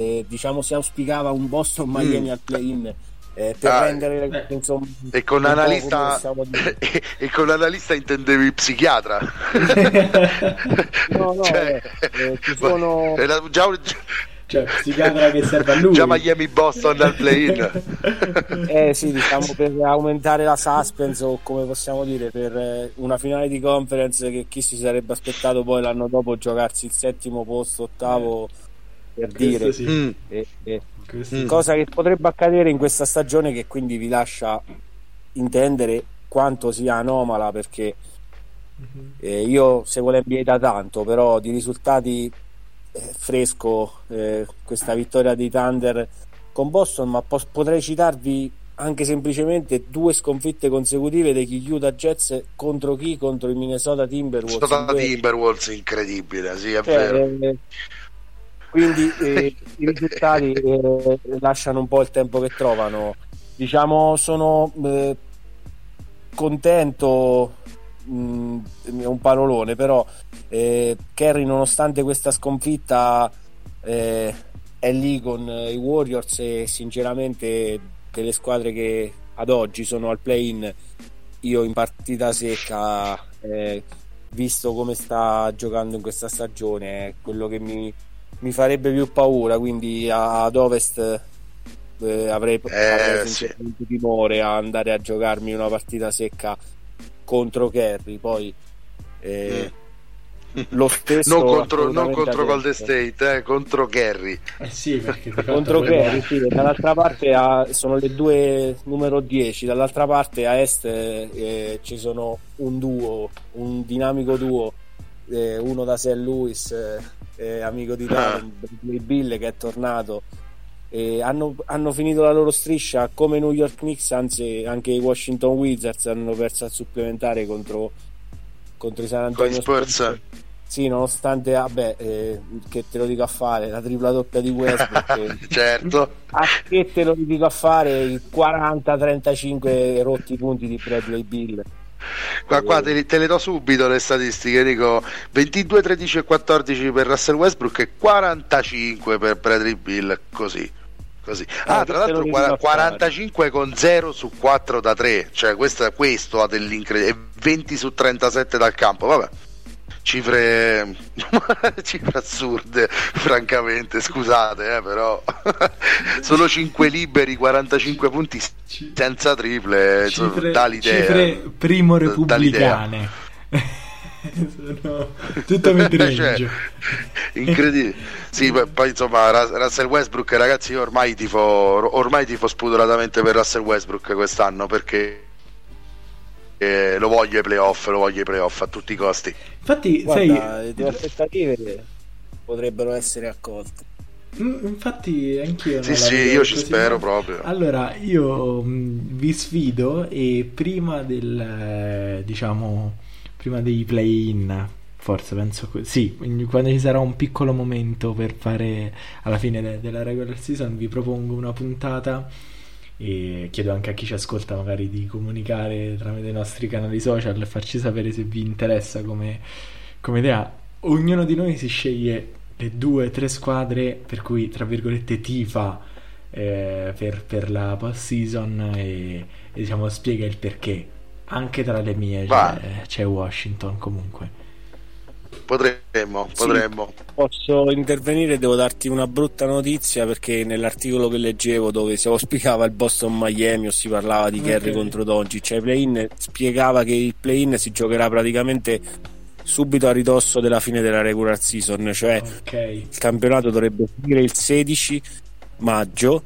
Eh, diciamo si auspicava un Boston Miami mm. al play-in eh, per ah, rendere le, insomma, e con analista e, e con analista intendevi psichiatra? No no cioè, eh, ci sono la, già un... cioè, psichiatra che serve a lui, già Miami Boston al play-in. Eh sì, diciamo per aumentare la suspense o come possiamo dire per una finale di conference che chi si sarebbe aspettato poi l'anno dopo giocarsi il settimo posto, ottavo eh. per dire sì. mm. eh, eh. Mm. cosa che potrebbe accadere in questa stagione, che quindi vi lascia intendere quanto sia anomala, perché mm-hmm. eh, io seguo l'N B A da tanto, però di risultati eh, fresco eh, questa vittoria dei Thunder con Boston, ma po- potrei citarvi anche semplicemente due sconfitte consecutive degli Utah Jazz contro chi? Contro il Minnesota Timberwolves. Minnesota Timberwolves incredibile, sì è cioè, vero eh, quindi eh, i risultati eh, lasciano un po' il tempo che trovano. Diciamo sono eh, contento, mh, è un parolone, però eh, Curry nonostante questa sconfitta eh, è lì con eh, i Warriors e sinceramente delle squadre che ad oggi sono al play-in io in partita secca eh, visto come sta giocando in questa stagione è quello che mi mi farebbe più paura, quindi ad ovest eh, avrei eh, sì. timore a andare a giocarmi una partita secca contro Curry, poi eh, mm. lo stesso non contro, non contro Golden State eh, contro Curry eh sì, contro Curry sì, dall'altra parte a, sono le due numero dieci, dall'altra parte a est eh, ci sono un duo, un dinamico duo eh, uno da Saint Louis eh, Eh, amico di Tatum, Bradley Beal che è tornato eh, hanno, hanno finito la loro striscia come New York Knicks, anzi anche i Washington Wizards hanno perso al supplementare contro, contro i San Antonio Spurs. Sì, nonostante vabbè eh, che te lo dico a fare la tripla doppia di Westbrook certo, a che te lo dico a fare i quaranta trentacinque rotti punti di Bradley Beal. Qua, qua te, te le do subito le statistiche, dico ventidue, tredici e quattordici per Russell Westbrook e quarantacinque per Bradley Beal, così, così. Ah, tra l'altro quarantacinque con zero su quattro da tre, cioè questo, questo ha dell'incredibile, venti su trentasette dal campo, vabbè, cifre cifre assurde francamente, scusate eh, però solo cinque liberi, quarantacinque punti senza triple, cifre, dall'idea, cifre primo repubblicane sono totalmente cioè, incredibile. Sì, poi, poi insomma Russell Westbrook, ragazzi, io ormai tifo ormai tifo spudoratamente per Russell Westbrook quest'anno perché Eh, lo voglio ai playoff, lo voglio ai playoff a tutti i costi. Infatti, guarda, sei... le aspettative potrebbero essere accolte. Mm, infatti, anch'io. Sì, sì, io ci spero proprio. Allora, io mh, vi sfido e prima del eh, diciamo prima dei play-in Forse penso que- sì, quando ci sarà un piccolo momento per fare alla fine de- della regular season, vi propongo una puntata e chiedo anche a chi ci ascolta magari di comunicare tramite i nostri canali social e farci sapere se vi interessa come, come idea. Ognuno di noi si sceglie le due tre squadre per cui tra virgolette tifa eh, per, per la post season e, e diciamo spiega il perché. Anche tra le mie c'è, c'è Washington comunque. Potremmo, potremmo. Sì, posso intervenire? Devo darti una brutta notizia, perché nell'articolo che leggevo dove si auspicava il Boston Miami o si parlava di Curry okay. contro Doncic, cioè play-in, spiegava che il play-in si giocherà praticamente subito a ridosso della fine della regular season, cioè okay. il campionato dovrebbe finire il sedici maggio,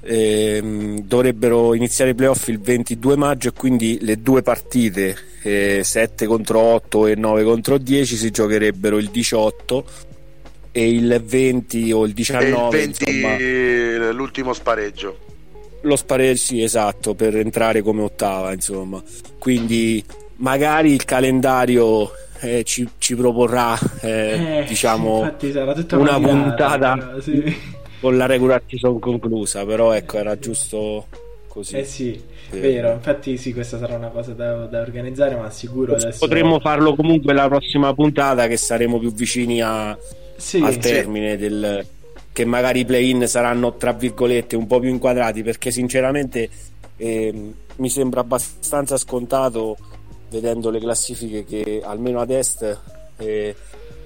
ehm, dovrebbero iniziare i playoff il ventidue maggio e quindi le due partite sette contro otto e nove contro dieci si giocherebbero il diciotto e il venti o il diciannove, il venti, insomma, l'ultimo spareggio lo spareggio sì, esatto, per entrare come ottava, insomma. Quindi magari il calendario eh, ci, ci proporrà eh, eh, diciamo una puntata però, sì. con la regular season conclusa, però ecco, era giusto così. Eh sì, sì, vero, infatti sì, questa sarà una cosa da, da organizzare, ma sicuro adesso potremmo farlo comunque la prossima puntata, che saremo più vicini a, sì, al termine sì. del che magari i play-in saranno tra virgolette un po' più inquadrati, perché sinceramente eh, mi sembra abbastanza scontato, vedendo le classifiche, che almeno ad est eh,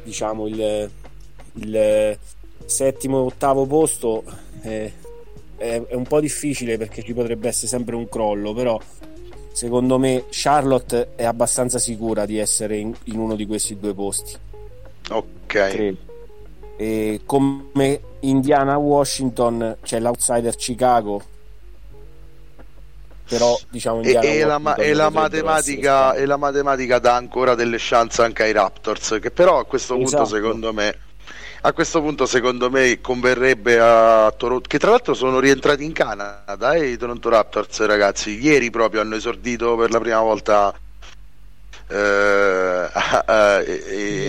diciamo il, il settimo e ottavo posto eh, è un po' difficile, perché ci potrebbe essere sempre un crollo, però secondo me Charlotte è abbastanza sicura di essere in, in uno di questi due posti. Ok, credo. E come Indiana, Washington, c'è cioè l'outsider Chicago, però diciamo Indiana, e, e, la, e la matematica e la matematica dà ancora delle chance anche ai Raptors, che però a questo esatto. punto secondo me a questo punto secondo me converrebbe a Toronto, che tra l'altro sono rientrati in Canada, e eh, i Toronto Raptors, ragazzi, ieri proprio hanno esordito per la prima volta eh, eh,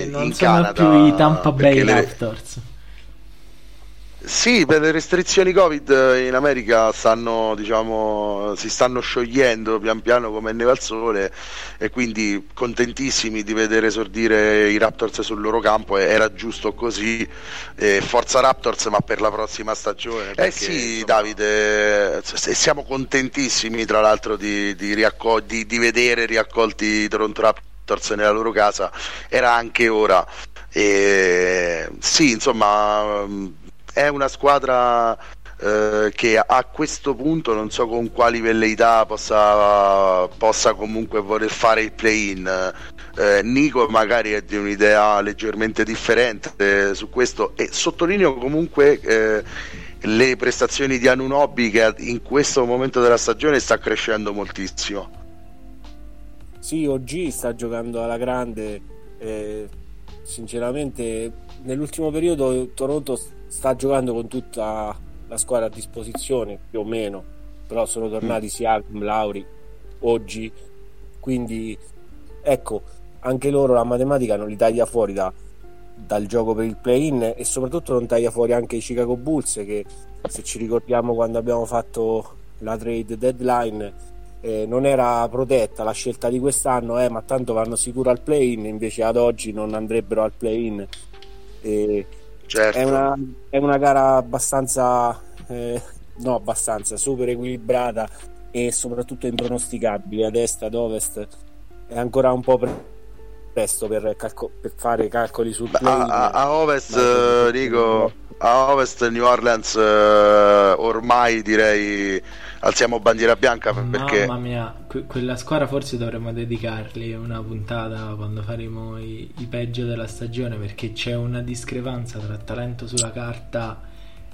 eh, non in sono Canada più i Tampa Bay Raptors le... sì, per le restrizioni Covid in America stanno, diciamo, si stanno sciogliendo pian piano come neve al sole, e quindi contentissimi di vedere esordire i Raptors sul loro campo, e era giusto così. Eh, forza Raptors, ma per la prossima stagione. Perché, eh sì, insomma... Davide, siamo contentissimi tra l'altro di, di, riaccol- di, di vedere riaccolti i Toronto Raptors nella loro casa, era anche ora. E sì, insomma, è una squadra Uh, che a questo punto non so con quali velleità possa, possa comunque voler fare il play-in. uh, Nico magari è di un'idea leggermente differente uh, su questo, e sottolineo comunque uh, le prestazioni di Anunoby, che in questo momento della stagione sta crescendo moltissimo. Sì, O G sta giocando alla grande, eh, sinceramente nell'ultimo periodo Toronto sta giocando con tutta la squadra a disposizione più o meno, però sono tornati mm. Siakam, Lauri, oggi, quindi ecco, anche loro la matematica non li taglia fuori da, dal gioco per il play-in, e soprattutto non taglia fuori anche i Chicago Bulls, che se ci ricordiamo quando abbiamo fatto la trade deadline eh, non era protetta la scelta di quest'anno, eh, ma tanto vanno sicuro al play-in, invece ad oggi non andrebbero al play-in. eh, Certo. È, una, è una gara abbastanza eh, no abbastanza super equilibrata e soprattutto impronosticabile ad est ad ovest. È ancora un po' presto per, calco- per fare calcoli sul play-in. A, a, a ovest, ma... Rico, a ovest New Orleans eh, ormai direi alziamo bandiera bianca, perché mamma mia, que- quella squadra forse dovremmo dedicargli una puntata quando faremo i-, i peggio della stagione, perché c'è una discrepanza tra talento sulla carta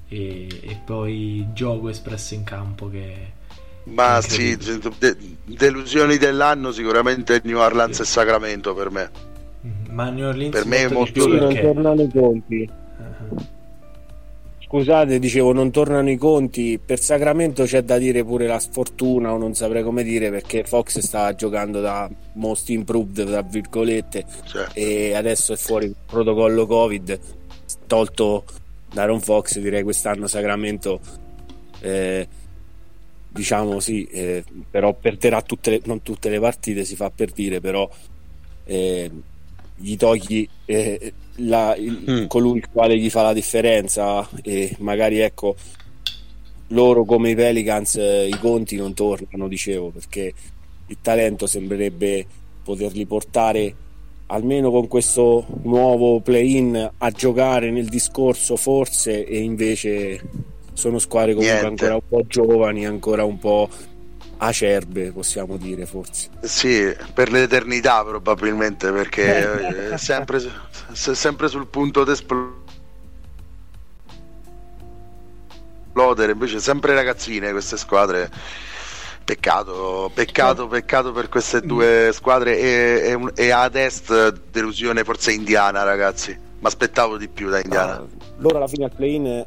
e, e poi gioco espresso in campo che ma sì, de- delusioni dell'anno sicuramente New Orleans sì. e Sacramento per me, ma New Orleans per me è molto più perché... non tornano i conti. Uh-huh. Scusate, dicevo, non tornano i conti. Per Sacramento c'è da dire pure la sfortuna, o non saprei come dire, perché Fox sta giocando da most improved, tra virgolette, certo. E adesso è fuori il protocollo Covid. Tolto da Ron Fox, direi quest'anno Sacramento, eh, diciamo sì, eh, però perderà tutte le, non tutte le partite, si fa per dire, però eh, gli togli eh, la, il, mm. colui il quale gli fa la differenza, e magari, ecco, loro come i Pelicans eh, i conti non tornano, dicevo, perché il talento sembrerebbe poterli portare almeno con questo nuovo play-in a giocare nel discorso, forse, e invece sono squadre comunque Niente. ancora un po' giovani, ancora un po' acerbe, possiamo dire, forse. Sì, per l'eternità probabilmente, perché è sempre, sempre sul punto d'esplodere, invece sempre ragazzine queste squadre. Peccato, peccato, peccato per queste due squadre, e, e, un, e ad est delusione forse indiana, ragazzi, ma aspettavo di più da Indiana. Ah, loro alla fine al play-in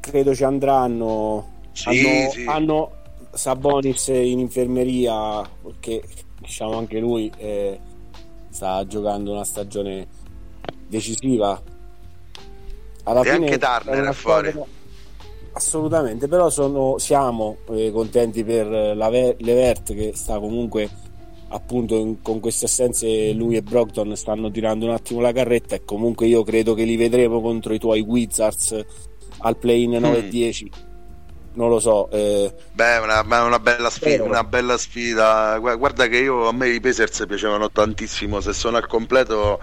credo ci andranno, sì, hanno, sì. hanno Sabonis in infermeria, perché diciamo anche lui eh, sta giocando una stagione decisiva. Alla e fine anche Turner è fuori. Squadra... assolutamente, però sono, siamo eh, contenti per la Ve- Levert, che sta comunque appunto in, con queste assenze, lui e Brogdon stanno tirando un attimo la carretta, e comunque io credo che li vedremo contro i tuoi Wizards al play-in nove dieci. mm. Non lo so, eh... beh, una, una bella sfida, una bella sfida. Guarda che io, a me i Pacers piacevano tantissimo, se sono al completo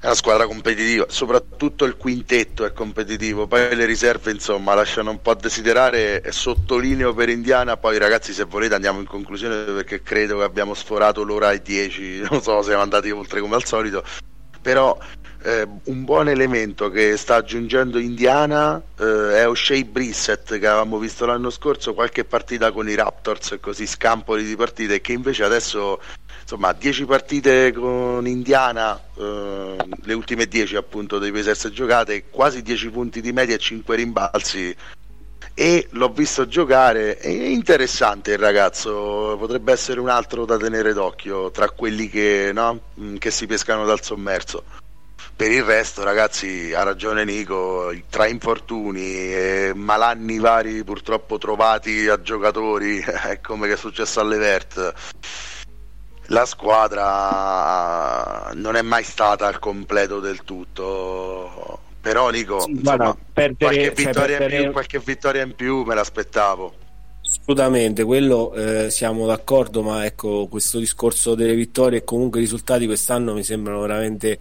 è una squadra competitiva, soprattutto il quintetto è competitivo, poi le riserve insomma lasciano un po' a desiderare, e sottolineo per Indiana, poi ragazzi se volete andiamo in conclusione perché credo che abbiamo sforato l'ora e dieci, non so, siamo andati oltre come al solito, però Eh, un buon elemento che sta aggiungendo Indiana eh, è O'Shea Brissett, che avevamo visto l'anno scorso qualche partita con i Raptors, così scampoli di partite, che invece adesso insomma dieci partite con Indiana, eh, le ultime dieci appunto dei Pacers giocate, quasi dieci punti di media e cinque rimbalzi, e l'ho visto giocare, è interessante il ragazzo, potrebbe essere un altro da tenere d'occhio tra quelli che, no? che si pescano dal sommerso. Per il resto, ragazzi, ha ragione Nico, tra infortuni e malanni vari purtroppo trovati a giocatori, è come che è successo alle Levert, la squadra non è mai stata al completo del tutto. Però Nico, sì, insomma, guarda, perdere, qualche, vittoria cioè, perdere... in più, qualche vittoria in più me l'aspettavo. Assolutamente, quello eh, siamo d'accordo, ma ecco, questo discorso delle vittorie e comunque i risultati quest'anno mi sembrano veramente...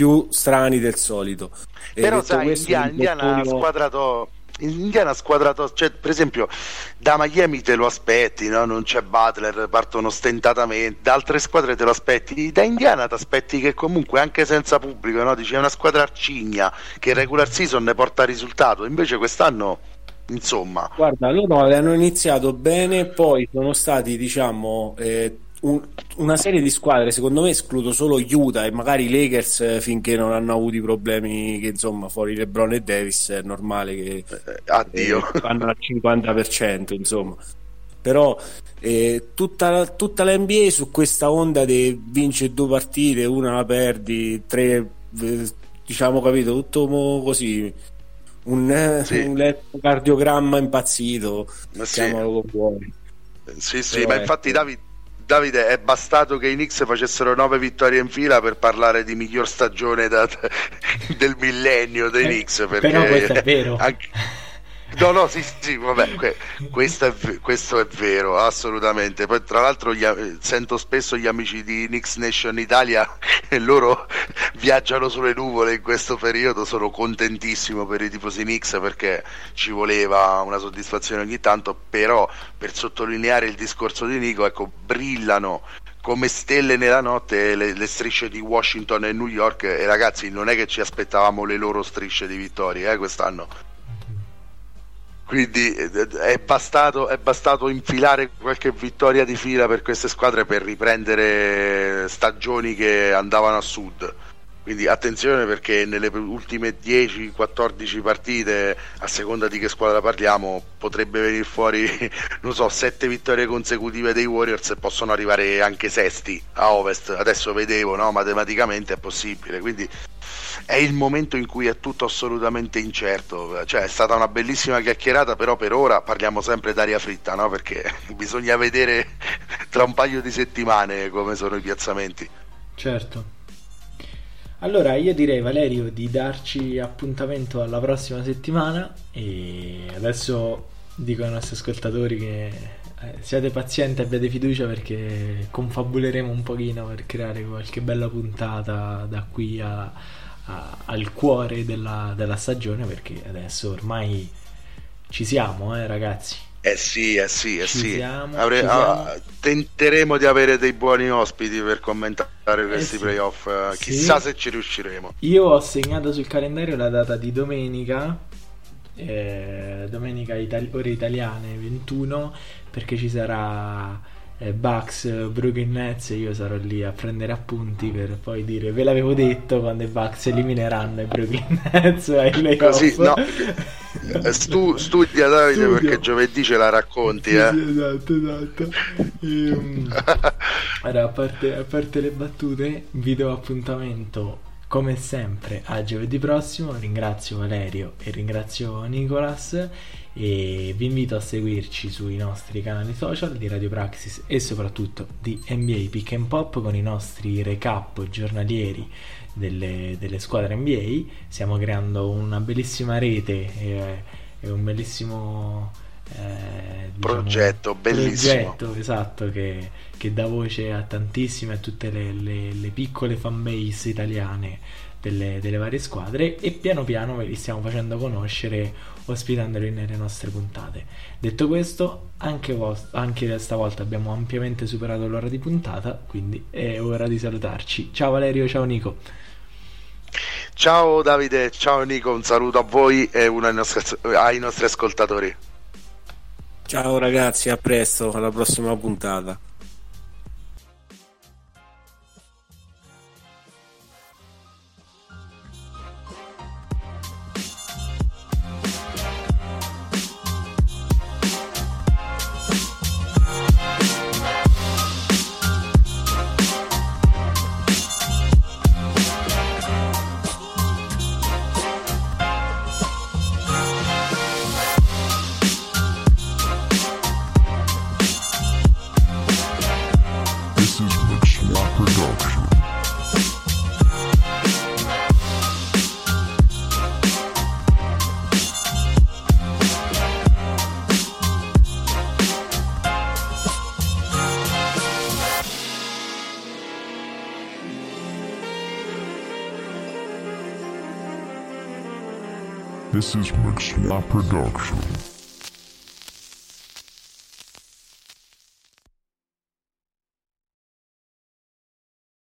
più strani del solito. E però sai, questo, Indiana, Indiana ha squadrato Indiana ha squadrato cioè, per esempio da Miami te lo aspetti, no? Non c'è Butler, partono stentatamente, da altre squadre te lo aspetti, da Indiana ti aspetti che comunque anche senza pubblico, no? Dici, è una squadra arcigna che in regular season ne porta risultato, invece quest'anno insomma guarda, loro hanno iniziato bene, poi sono stati diciamo eh, Un, una serie di squadre, secondo me escludo solo Utah e magari i Lakers, finché non hanno avuto i problemi che insomma fuori LeBron e Davis è normale che eh, addio. Eh, vanno al cinquanta per cento insomma, però eh, tutta, tutta la N B A su questa onda di vince due partite, una la perdi, tre eh, diciamo, capito, tutto così un, sì. un elettrocardiogramma impazzito, ma chiamalo sì. Fuori. Sì sì, però, ma ecco. Infatti Davide Davide, è bastato che i Knicks facessero nove vittorie in fila per parlare di miglior stagione da, del millennio dei Knicks, perché però questo è vero. Anche... No, no, sì, sì, vabbè, que- questo, è, questo è vero, assolutamente. Poi tra l'altro gli, sento spesso gli amici di Knicks Nation Italia, e loro viaggiano sulle nuvole in questo periodo, sono contentissimo per i tifosi Knicks perché ci voleva una soddisfazione ogni tanto, però per sottolineare il discorso di Nico, ecco, brillano come stelle nella notte le, le strisce di Washington e New York, e ragazzi non è che ci aspettavamo le loro strisce di vittorie eh, quest'anno. Quindi è bastato, è bastato infilare qualche vittoria di fila per queste squadre per riprendere stagioni che andavano a sud. Quindi attenzione, perché nelle ultime dieci quattordici partite, a seconda di che squadra parliamo, potrebbe venire fuori, non so, sette vittorie consecutive dei Warriors e possono arrivare anche sesti a Ovest. Adesso vedevo, no? Matematicamente è possibile, quindi è il momento in cui è tutto assolutamente incerto. Cioè, è stata una bellissima chiacchierata, però per ora parliamo sempre d'aria fritta, no? Perché bisogna vedere tra un paio di settimane come sono i piazzamenti. Certo. Allora io direi, Valerio, di darci appuntamento alla prossima settimana, e adesso dico ai nostri ascoltatori che siate pazienti, abbiate fiducia, perché confabuleremo un pochino per creare qualche bella puntata da qui a, a, al cuore della, della stagione, perché adesso ormai ci siamo, eh ragazzi. Eh sì, eh sì, eh sì. Siamo, Avrei, ah, tenteremo di avere dei buoni ospiti per commentare questi eh sì. playoff. Chissà sì. se ci riusciremo. Io ho segnato sul calendario la data di domenica, eh, domenica itali- ore italiane ventuno, perché ci sarà eh, Bucks, Brooklyn Nets, e io sarò lì a prendere appunti per poi dire: ve l'avevo detto, quando i Bucks elimineranno i Brooklyn Nets ai playoff. Così, no. Stu, studia Davide, studio. Perché giovedì ce la racconti, eh? Sì, esatto, esatto. E, um, allora, a parte, a parte le battute, vi do appuntamento come sempre a giovedì prossimo. Ringrazio Valerio e ringrazio Nicolas, e vi invito a seguirci sui nostri canali social di Radio Praxis e soprattutto di N B A Pick and Pop, con i nostri recap giornalieri Delle, delle squadre N B A. Stiamo creando una bellissima rete e, e un bellissimo eh, progetto, diciamo, bellissimo progetto, esatto, che, che dà voce a tantissime, a tutte le, le, le piccole fanbase italiane delle, delle varie squadre, e piano piano ve li stiamo facendo conoscere, ospitandoli nelle nostre puntate. Detto questo, anche, vos- anche stavolta abbiamo ampiamente superato l'ora di puntata, quindi è ora di salutarci. Ciao Valerio, ciao Nico. Ciao Davide, ciao Nico, un saluto a voi e uno ai nostri, ai nostri ascoltatori. Ciao ragazzi, a presto, alla prossima puntata. This is Mixed Law Production.